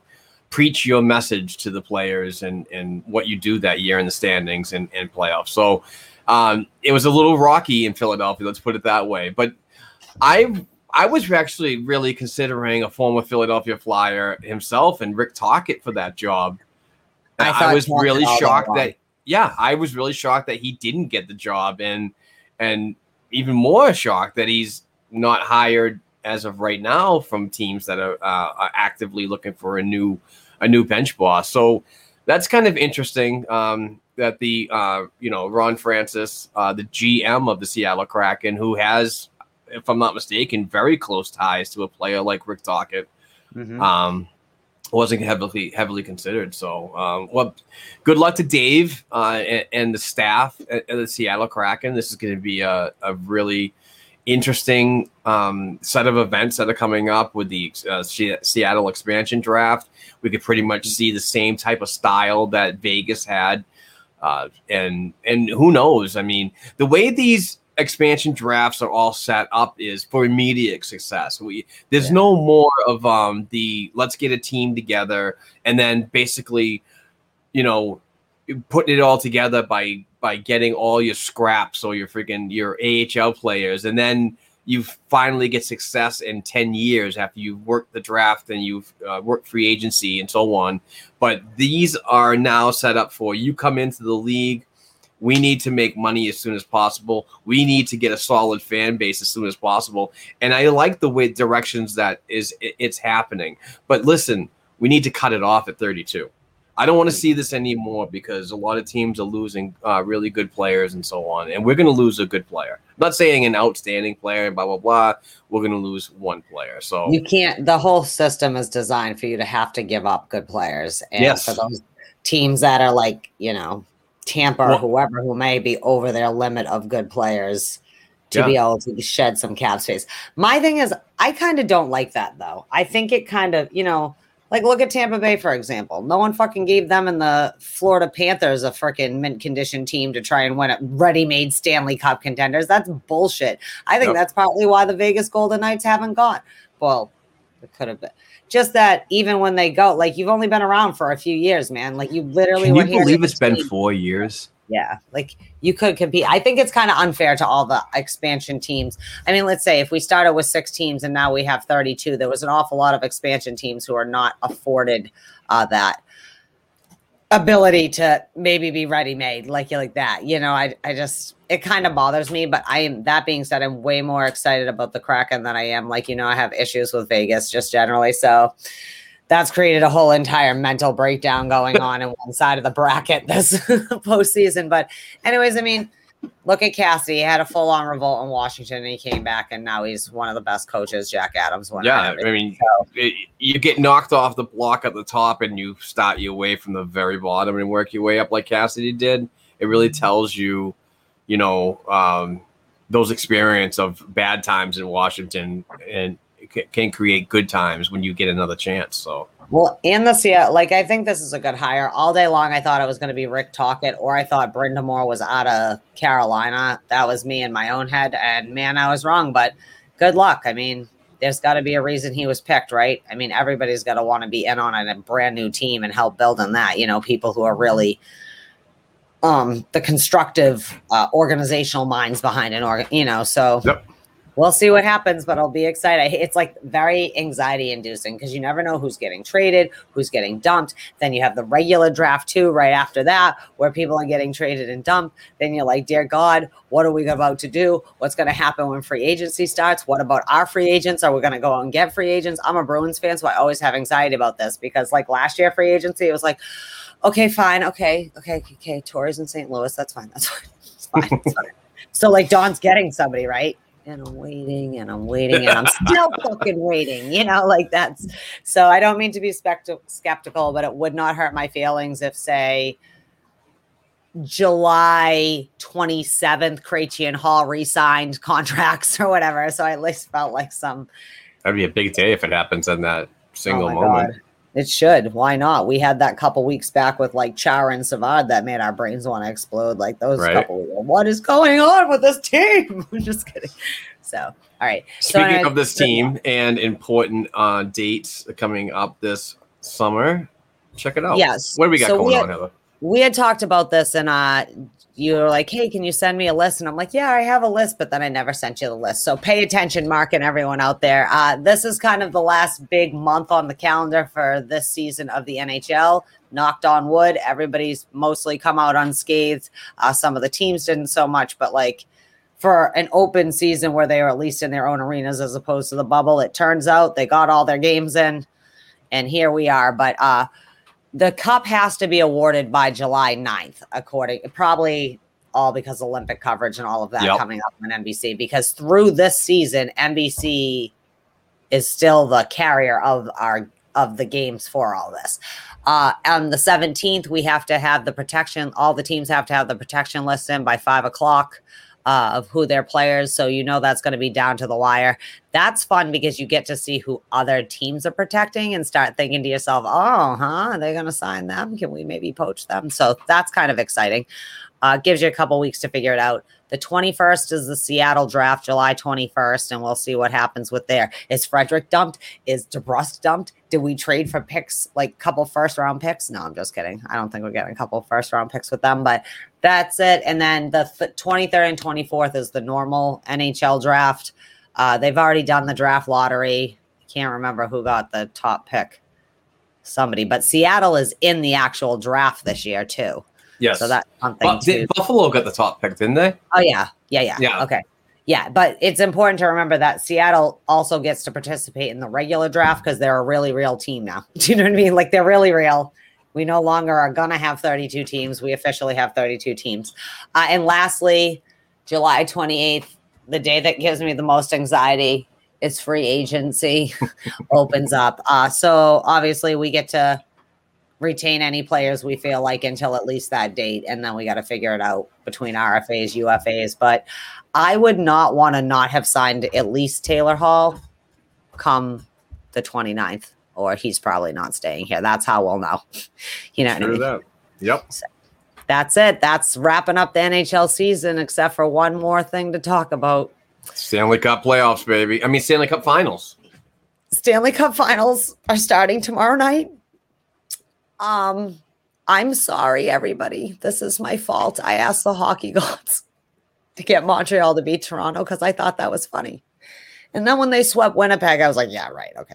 preach your message to the players and and what you do that year in the standings and, and playoffs. So um, it was a little rocky in Philadelphia. Let's put it that way. But I. I was actually really considering a former Philadelphia Flyer himself and Rick Tocchet for that job. I, I was really shocked that, yeah, I was really shocked that he didn't get the job, and and even more shocked that he's not hired as of right now from teams that are, uh, are actively looking for a new a new bench boss. So that's kind of interesting um, that the uh, you know Ron Francis, uh, the G M of the Seattle Kraken, who has, if I'm not mistaken, very close ties to a player like Rick Tocchet. Mm-hmm. Um, wasn't heavily heavily considered. So, um, well, good luck to Dave uh, and, and the staff at, at the Seattle Kraken. This is going to be a, a really interesting um, set of events that are coming up with the uh, Seattle expansion draft. We could pretty much see the same type of style that Vegas had. Uh, and and who knows? I mean, the way these expansion drafts are all set up is for immediate success. We there's yeah. no more of um, the let's get a team together and then basically, you know, putting it all together by by getting all your scraps or your freaking your A H L players, and then you finally get success in ten years after you've worked the draft and you've uh, worked free agency and so on. But these are now set up for you come into the league. We need to make money as soon as possible. We need to get a solid fan base as soon as possible. And I like the way directions that is it's happening. But listen, we need to cut it off at thirty-two. I don't want to see this anymore because a lot of teams are losing uh, really good players and so on. And we're going to lose a good player. I'm not saying an outstanding player and blah, blah, blah. We're going to lose one player. So you can't, the whole system is designed for you to have to give up good players. And yes. for those teams that are like, you know, Tampa or well, whoever who may be over their limit of good players to yeah. be able to shed some cap space. My thing is, I kind of don't like that, though. I think it kind of, you know, like look at Tampa Bay, for example. No one fucking gave them and the Florida Panthers a freaking mint condition team to try and win a ready-made Stanley Cup contenders. That's bullshit. I think yep. that's partly why the Vegas Golden Knights haven't gone. Well, it could have been. Just that even when they go, like you've only been around for a few years, man. Like you literally Can were you here believe it's been four years? Yeah. Like you could compete. I think it's kind of unfair to all the expansion teams. I mean, let's say if we started with six teams and now we have thirty-two, there was an awful lot of expansion teams who are not afforded uh, that ability to maybe be ready-made like you like that. You know, I I just, it kind of bothers me, but I am, that being said, I'm way more excited about the Kraken than I am. Like, you know, I have issues with Vegas just generally. So that's created a whole entire mental breakdown going on in one side of the bracket this postseason. But anyways, I mean, look at Cassidy. He had a full-on revolt in Washington, and he came back, and now he's one of the best coaches. Jack Adams won. Yeah, I mean, so. it, you get knocked off the block at the top, and you start your way from the very bottom and work your way up like Cassidy did. It really tells you, you know, um, those experience of bad times in Washington and it can create good times when you get another chance. So. Well, in the Seattle, like, I think this is a good hire. All day long, I thought it was going to be Rick Tocchet, or I thought Brindamore was out of Carolina. That was me in my own head, and, man, I was wrong, but good luck. I mean, there's got to be a reason he was picked, right? I mean, everybody's got to want to be in on a brand-new team and help build on that, you know, people who are really um, the constructive uh, organizational minds behind an org, you know, so yep. – We'll see what happens, but I'll be excited. It's like very anxiety-inducing because you never know who's getting traded, who's getting dumped. Then you have the regular draft, too, right after that, where people are getting traded and dumped. Then you're like, dear God, what are we about to do? What's going to happen when free agency starts? What about our free agents? Are we going to go out and get free agents? I'm a Bruins fan, so I always have anxiety about this because, like, last year free agency, it was like, okay, fine, okay, okay, okay, Torrey's in Saint Louis. That's fine, that's fine, it's fine, it's fine. So, like, Don's getting somebody, right? And I'm waiting and I'm waiting and I'm still fucking waiting, you know, like that's so I don't mean to be spectu- skeptical, but it would not hurt my feelings if, say, July twenty-seventh, Krejci and Hall re-signed contracts or whatever. So I at least felt like some. That'd be a big day if it happens in that single oh moment. God. It should. Why not? We had that couple weeks back with like Chara and Savard that made our brains want to explode. Like those right. couple. What is going on with this team? I'm just kidding. So, all right. Speaking so, anyway, of this team and important uh, dates coming up this summer, check it out. Yes. What do we got so going we had, on, Heather? We had talked about this, and uh, you were like, "Hey, can you send me a list?" And I'm like, "Yeah, I have a list," but then I never sent you the list. So pay attention, Mark, and everyone out there. Uh, this is kind of the last big month on the calendar for this season of the N H L. Knocked on wood, everybody's mostly come out unscathed. Uh, some of the teams didn't so much, but like for an open season where they were at least in their own arenas as opposed to the bubble, it turns out they got all their games in, and here we are. But uh, the cup has to be awarded by July ninth, according probably all because Olympic coverage and all of that yep. coming up on N B C, because through this season, N B C is still the carrier of our of the games for all this. Uh, on the seventeenth, we have to have the protection. All the teams have to have the protection list in by five o'clock uh, of who their players. So, you know, that's going to be down to the wire. That's fun because you get to see who other teams are protecting and start thinking to yourself, oh, huh, are they going to sign them? Can we maybe poach them? So that's kind of exciting. Uh, gives you a couple weeks to figure it out. The twenty-first is the Seattle draft, July twenty-first, and we'll see what happens with there. Is Frederic dumped? Is DeBrusk dumped? Did we trade for picks, like a couple first-round picks? No, I'm just kidding. I don't think we're getting a couple first-round picks with them, but that's it. And then the th- twenty-third and twenty-fourth is the normal N H L draft. Uh, they've already done the draft lottery. I can't remember who got the top pick. Somebody. But Seattle is in the actual draft this year, too. Yes. So that's something. But did Buffalo got the top pick, didn't they? Oh, yeah. Yeah, yeah. Yeah. Okay. Yeah. But it's important to remember that Seattle also gets to participate in the regular draft because they're a really real team now. Do you know what I mean? Like, they're really real. We no longer are going to have thirty-two teams. We officially have thirty-two teams. Uh, and lastly, July twenty-eighth, the day that gives me the most anxiety is free agency opens up. Uh, so obviously, we get to retain any players we feel like until at least that date. And then we got to figure it out between R F As, U F As. But I would not want to not have signed at least Taylor Hall come the twenty-ninth, or he's probably not staying here. That's how we'll know. You know, sure what I mean? That. Yep. So that's it. That's wrapping up the N H L season, except for one more thing to talk about. Stanley Cup playoffs, baby. I mean, Stanley Cup finals. Stanley Cup finals are starting tomorrow night. Um, I'm sorry, everybody. This is my fault. I asked the hockey gods to get Montreal to beat Toronto because I thought that was funny. And then when they swept Winnipeg, I was like, yeah, right. Okay.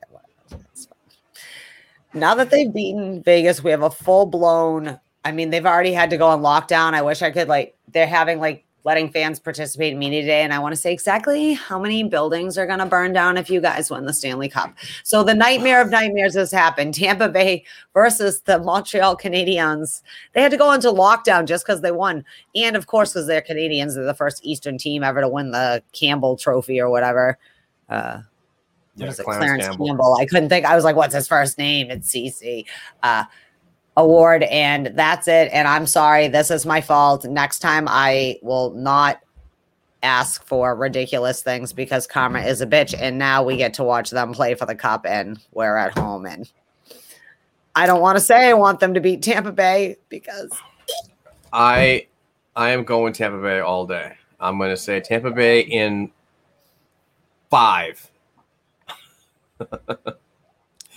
That's fine. Now that they've beaten Vegas, we have a full blown, I mean, they've already had to go on lockdown. I wish I could, like, they're having, like, letting fans participate in media today. And I want to say exactly how many buildings are going to burn down if you guys win the Stanley Cup. So the nightmare of nightmares has happened. Tampa Bay versus the Montreal Canadiens. They had to go into lockdown just because they won. And of course, because they're Canadians, they're the first Eastern team ever to win the Campbell Trophy or whatever. Uh, yeah, what is it? Clarence, Clarence Campbell. Campbell. I couldn't think. I was like, what's his first name? It's C C. Uh, award, and that's it. And I'm sorry, this is my fault. Next time I will not ask for ridiculous things because karma is a bitch. And now we get to watch them play for the cup and we're at home. And I don't want to say I want them to beat Tampa Bay because I I am going Tampa Bay all day. I'm going to say Tampa Bay in five.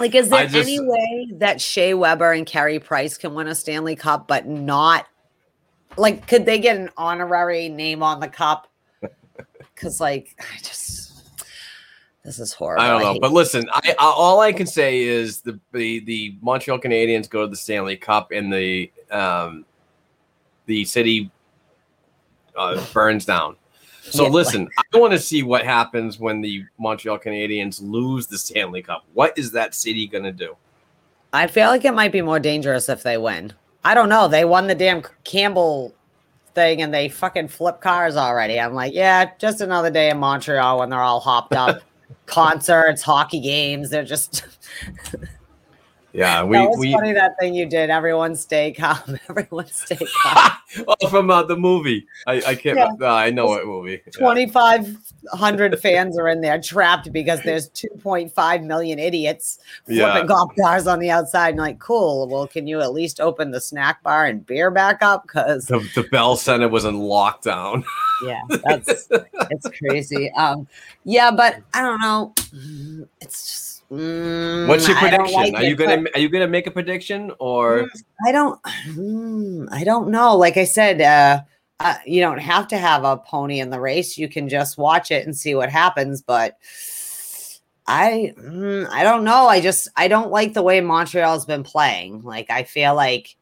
Like, is there just, any way that Shea Weber and Carey Price can win a Stanley Cup, but not, like, could they get an honorary name on the cup? Because, like, I just, this is horrible. I don't know. I but listen, I, I, all I can say is the, the the Montreal Canadiens go to the Stanley Cup and the um, the city uh, burns down. So yeah, listen, like, I want to see what happens when the Montreal Canadiens lose the Stanley Cup. What is that city going to do? I feel like it might be more dangerous if they win. I don't know. They won the damn Campbell thing and they fucking flip cars already. I'm like, yeah, just another day in Montreal when they're all hopped up. Concerts, hockey games. They're just... Yeah, we. That was we, funny that thing you did. Everyone stay calm. Everyone stay calm. Oh, from uh, the movie. I, I can't. Yeah. Uh, I know what movie. Yeah. twenty-five hundred fans are in there trapped because there's two point five million idiots yeah. flipping golf cars on the outside. And like, cool. Well, can you at least open the snack bar and beer back up? Because the, the Bell Center was in lockdown. Yeah, that's it's crazy. Um, yeah, but I don't know. It's just. Mm, What's your prediction? Like are you it, gonna but, are you gonna make a prediction or? I don't. Mm, I don't know. Like I said, uh, uh, you don't have to have a pony in the race. You can just watch it and see what happens. But I, mm, I don't know. I just I don't like the way Montreal's been playing. Like I feel like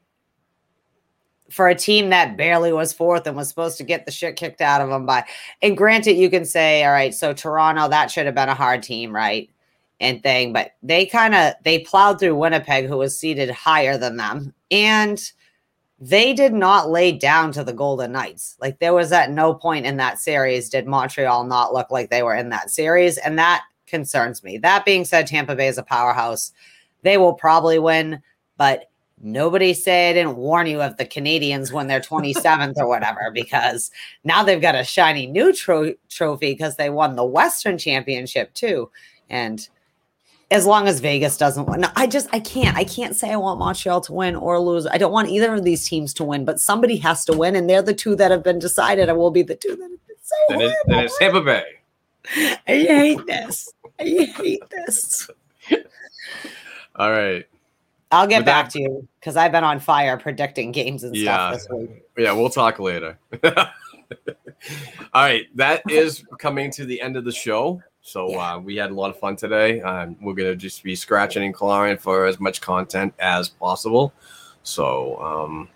for a team that barely was fourth and was supposed to get the shit kicked out of them by. And granted, you can say, all right, so Toronto, that should have been a hard team, right? And thing, but they kind of they plowed through Winnipeg, who was seated higher than them, and they did not lay down to the Golden Knights. Like there was at no point in that series did Montreal not look like they were in that series, and that concerns me. That being said, Tampa Bay is a powerhouse. they will probably win, but nobody say I didn't warn you of the Canadians when they're twenty-seventh or whatever, because now they've got a shiny new tro- trophy because they won the Western Championship too. And as long as Vegas doesn't win, no, I just, I can't, I can't say I want Montreal to win or lose. I don't want either of these teams to win, but somebody has to win. And they're the two that have been decided. And will be the two that have been decided. That is, that is Tampa Bay. I hate this. I hate this. All right. I'll get With back that, to you because I've been on fire predicting games and yeah, stuff this week. Yeah, we'll talk later. All right. That is coming to the end of the show. So yeah. uh, we had a lot of fun today. Um, we're going to just be scratching and clawing for as much content as possible. So, um,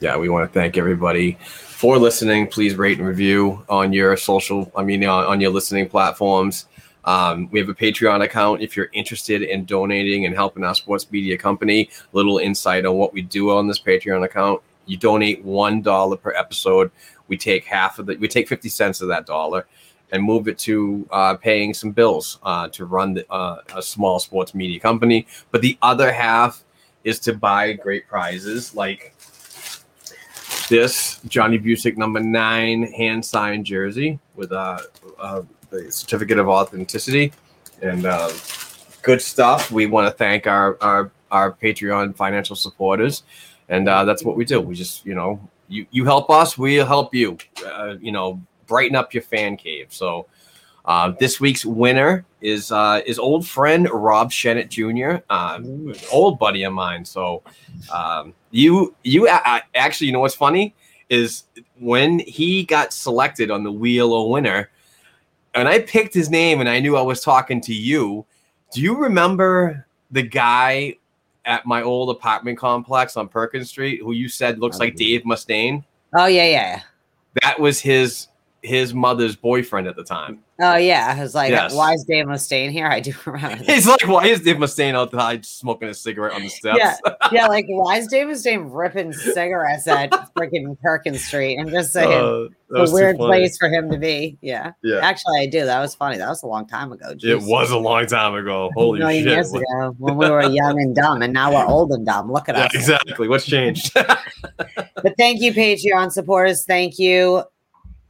yeah, we want to thank everybody for listening. Please rate and review on your social, I mean, on, on your listening platforms. Um, we have a Patreon account if you're interested in donating and helping our sports media company. Little insight on what we do on this Patreon account. You donate one dollar per episode. We take half of the, we take fifty cents of that dollar and move it to uh, paying some bills uh, to run the, uh, a small sports media company. But the other half is to buy great prizes like this Johnny Busick number nine hand signed jersey with a, a certificate of authenticity and uh, good stuff. We want to thank our, our our Patreon financial supporters, and uh, that's what we do. We just, you know, you you help us, we'll help you. Uh, you know, brighten up your fan cave. So uh, this week's winner is uh, is old friend Rob Shennett Junior, uh, old buddy of mine. So um, you you I, actually, you know what's funny is when he got selected on the Wheel of Winner. And I picked his name and I knew I was talking to you. Do you remember the guy at my old apartment complex on Perkins Street who you said looks like Dave Mustaine? Oh, yeah, yeah. That was his his mother's boyfriend at the time. Oh, yeah. I was like, yes. Why is Dave Mustaine here? I do remember that. He's like, why is Dave Mustaine outside smoking a cigarette on the steps? Yeah, yeah, like, why is Dave Mustaine ripping cigarettes at freaking Perkins Street? I'm just saying, uh, a weird place for him to be. Yeah. yeah. Actually, I do. That was funny. That was a long time ago. Jeez. It was a long time ago. Holy shit. Years ago when we were young and dumb, and now we're old and dumb. Look at yeah, us. Exactly. What's changed? But thank you, Patreon supporters. Thank you.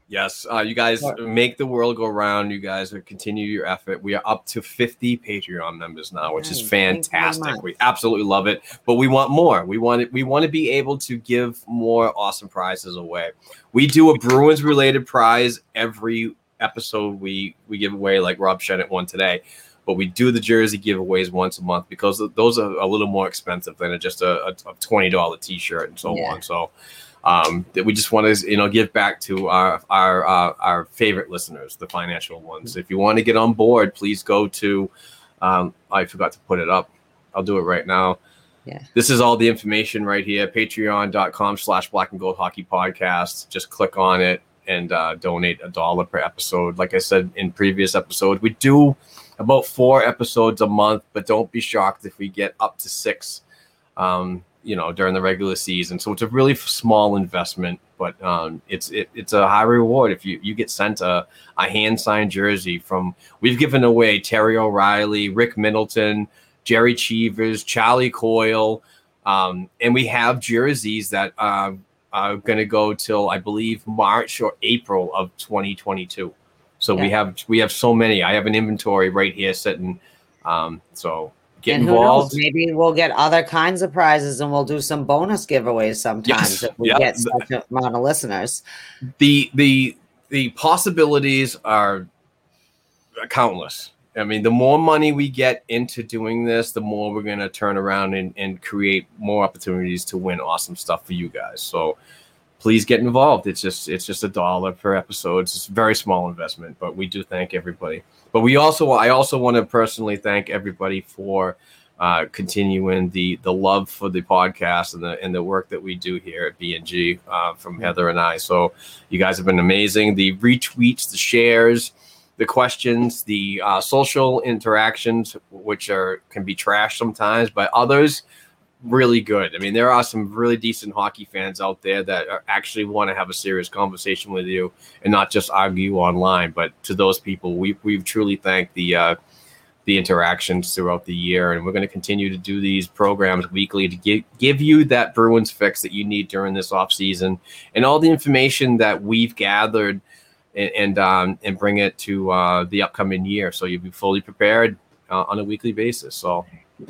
Yes, uh, you guys make the world go round. You guys continue your effort. We are up to fifty Patreon members now, which nice. is fantastic. We absolutely love it, but we want more. We want it. We want to be able to give more awesome prizes away. We do a Bruins-related prize every episode. We we give away like Rob Shennett won today, but we do the jersey giveaways once a month because those are a little more expensive than just a, a twenty dollars T-shirt and so yeah. on. So. Um, that we just want to, you know, give back to our our uh, our favorite listeners, the financial ones. If you want to get on board, please go to. Um, I forgot to put it up. I'll do it right now. Yeah. This is all the information right here. Patreon dot com slash Black and Gold Hockey Podcast. Just click on it and uh, donate a dollar per episode. Like I said in previous episodes, we do about four episodes a month, but don't be shocked if we get up to six. Um, you know, during the regular season. So it's a really small investment, but um, it's it, it's a high reward. If you, you get sent a, a hand-signed jersey from, we've given away Terry O'Reilly, Rick Middleton, Jerry Cheevers, Charlie Coyle, um, and we have jerseys that uh, are going to go till, I believe, March or April of twenty twenty-two. So yeah. we have we have so many. I have an inventory right here sitting. Um, so... Get and involved. Who knows, maybe we'll get other kinds of prizes and we'll do some bonus giveaways sometimes yes. if we yep. get such an amount of listeners. The the the possibilities are countless. I mean, the more money we get into doing this, the more we're going to turn around and, and create more opportunities to win awesome stuff for you guys. So please get involved. It's just it's just a dollar per episode. It's a very small investment, but we do thank everybody. But we also I also want to personally thank everybody for uh, continuing the the love for the podcast and the and the work that we do here at B and G uh, from Heather and I. So you guys have been amazing. The retweets, the shares, the questions, the uh, social interactions, which are can be trashed sometimes by others. Really good. I mean, there are some really decent hockey fans out there that are actually want to have a serious conversation with you and not just argue online. But to those people, we, we've truly thanked the uh, the interactions throughout the year. And we're going to continue to do these programs weekly to give, give you that Bruins fix that you need during this offseason and all the information that we've gathered and and, um, and bring it to uh, the upcoming year. So you'll be fully prepared uh, on a weekly basis. So,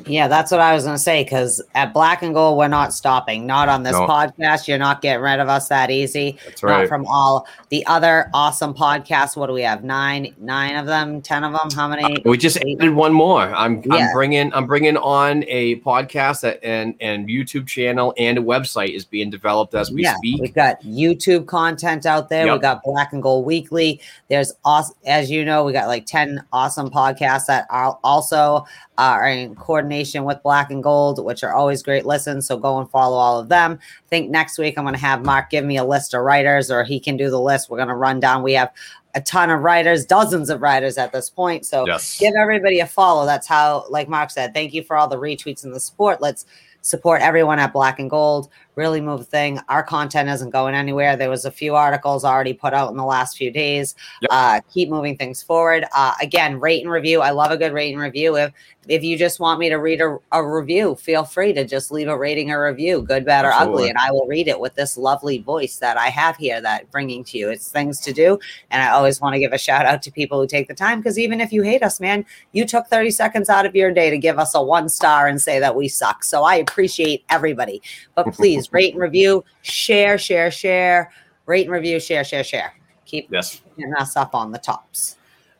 yeah, that's what I was going to say, because at Black and Gold, we're not stopping. Not on this no. podcast. You're not getting rid of us that easy. That's right. Not from all the other awesome podcasts. What do we have? Nine, nine of them, ten of them. How many? Uh, we just Eight? added one more. I'm, yeah. I'm bringing, I'm bringing on a podcast that, and and YouTube channel and a website is being developed as we yeah. speak. We've got YouTube content out there. Yep. We got Black and Gold Weekly. There's awesome, as you know, we got like ten awesome podcasts that are also uh, are in coordination with Black and Gold, which are always great listens. So go and follow all of them. I think next week I'm going to have Mark give me a list of writers, or he can do the list. We're going to run down. We have a ton of writers, dozens of writers at this point. So yes. give everybody a follow. That's how, like Mark said, thank you for all the retweets and the support. Let's support everyone at Black and Gold. Really move the thing. Our content isn't going anywhere. There was a few articles already put out in the last few days. Yep. Uh, keep moving things forward. Uh, again, rate and review. I love a good rate and review. If if you just want me to read a, a review, feel free to just leave a rating or review, good, bad, or Absolutely. ugly, and I will read it with this lovely voice that I have here that I'm bringing to you. It's things to do, and I always want to give a shout out to people who take the time, because even if you hate us, man, you took thirty seconds out of your day to give us a one star and say that we suck. So I appreciate everybody, but please rate and review, share, share, share, rate and review, share, share, share. Keep yes. getting us up on the tops.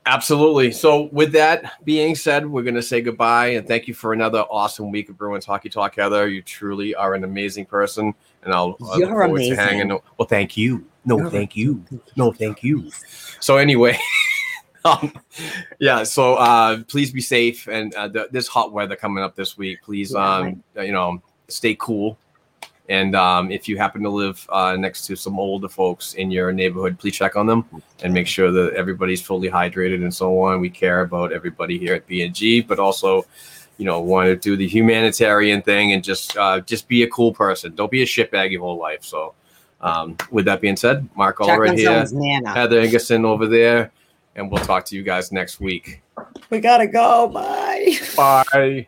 Absolutely. So with that being said, we're going to say goodbye and thank you for another awesome week of Bruins Hockey Talk, Heather. You truly are an amazing person, and I'll uh, You're look forward amazing. to hanging. Well, thank you. No, You're thank you. No, thank you. So anyway, um, yeah. So uh, please be safe, and uh, th- this hot weather coming up this week, please, um, you know, stay cool. And um, if you happen to live uh, next to some older folks in your neighborhood, please check on them and make sure that everybody's fully hydrated and so on. We care about everybody here at B and G, but also, you know, want to do the humanitarian thing and just uh, just be a cool person. Don't be a shitbag your whole life. So um, with that being said, Mark Allred here, Heather Ingerson over there, and we'll talk to you guys next week. We got to go. Bye. Bye.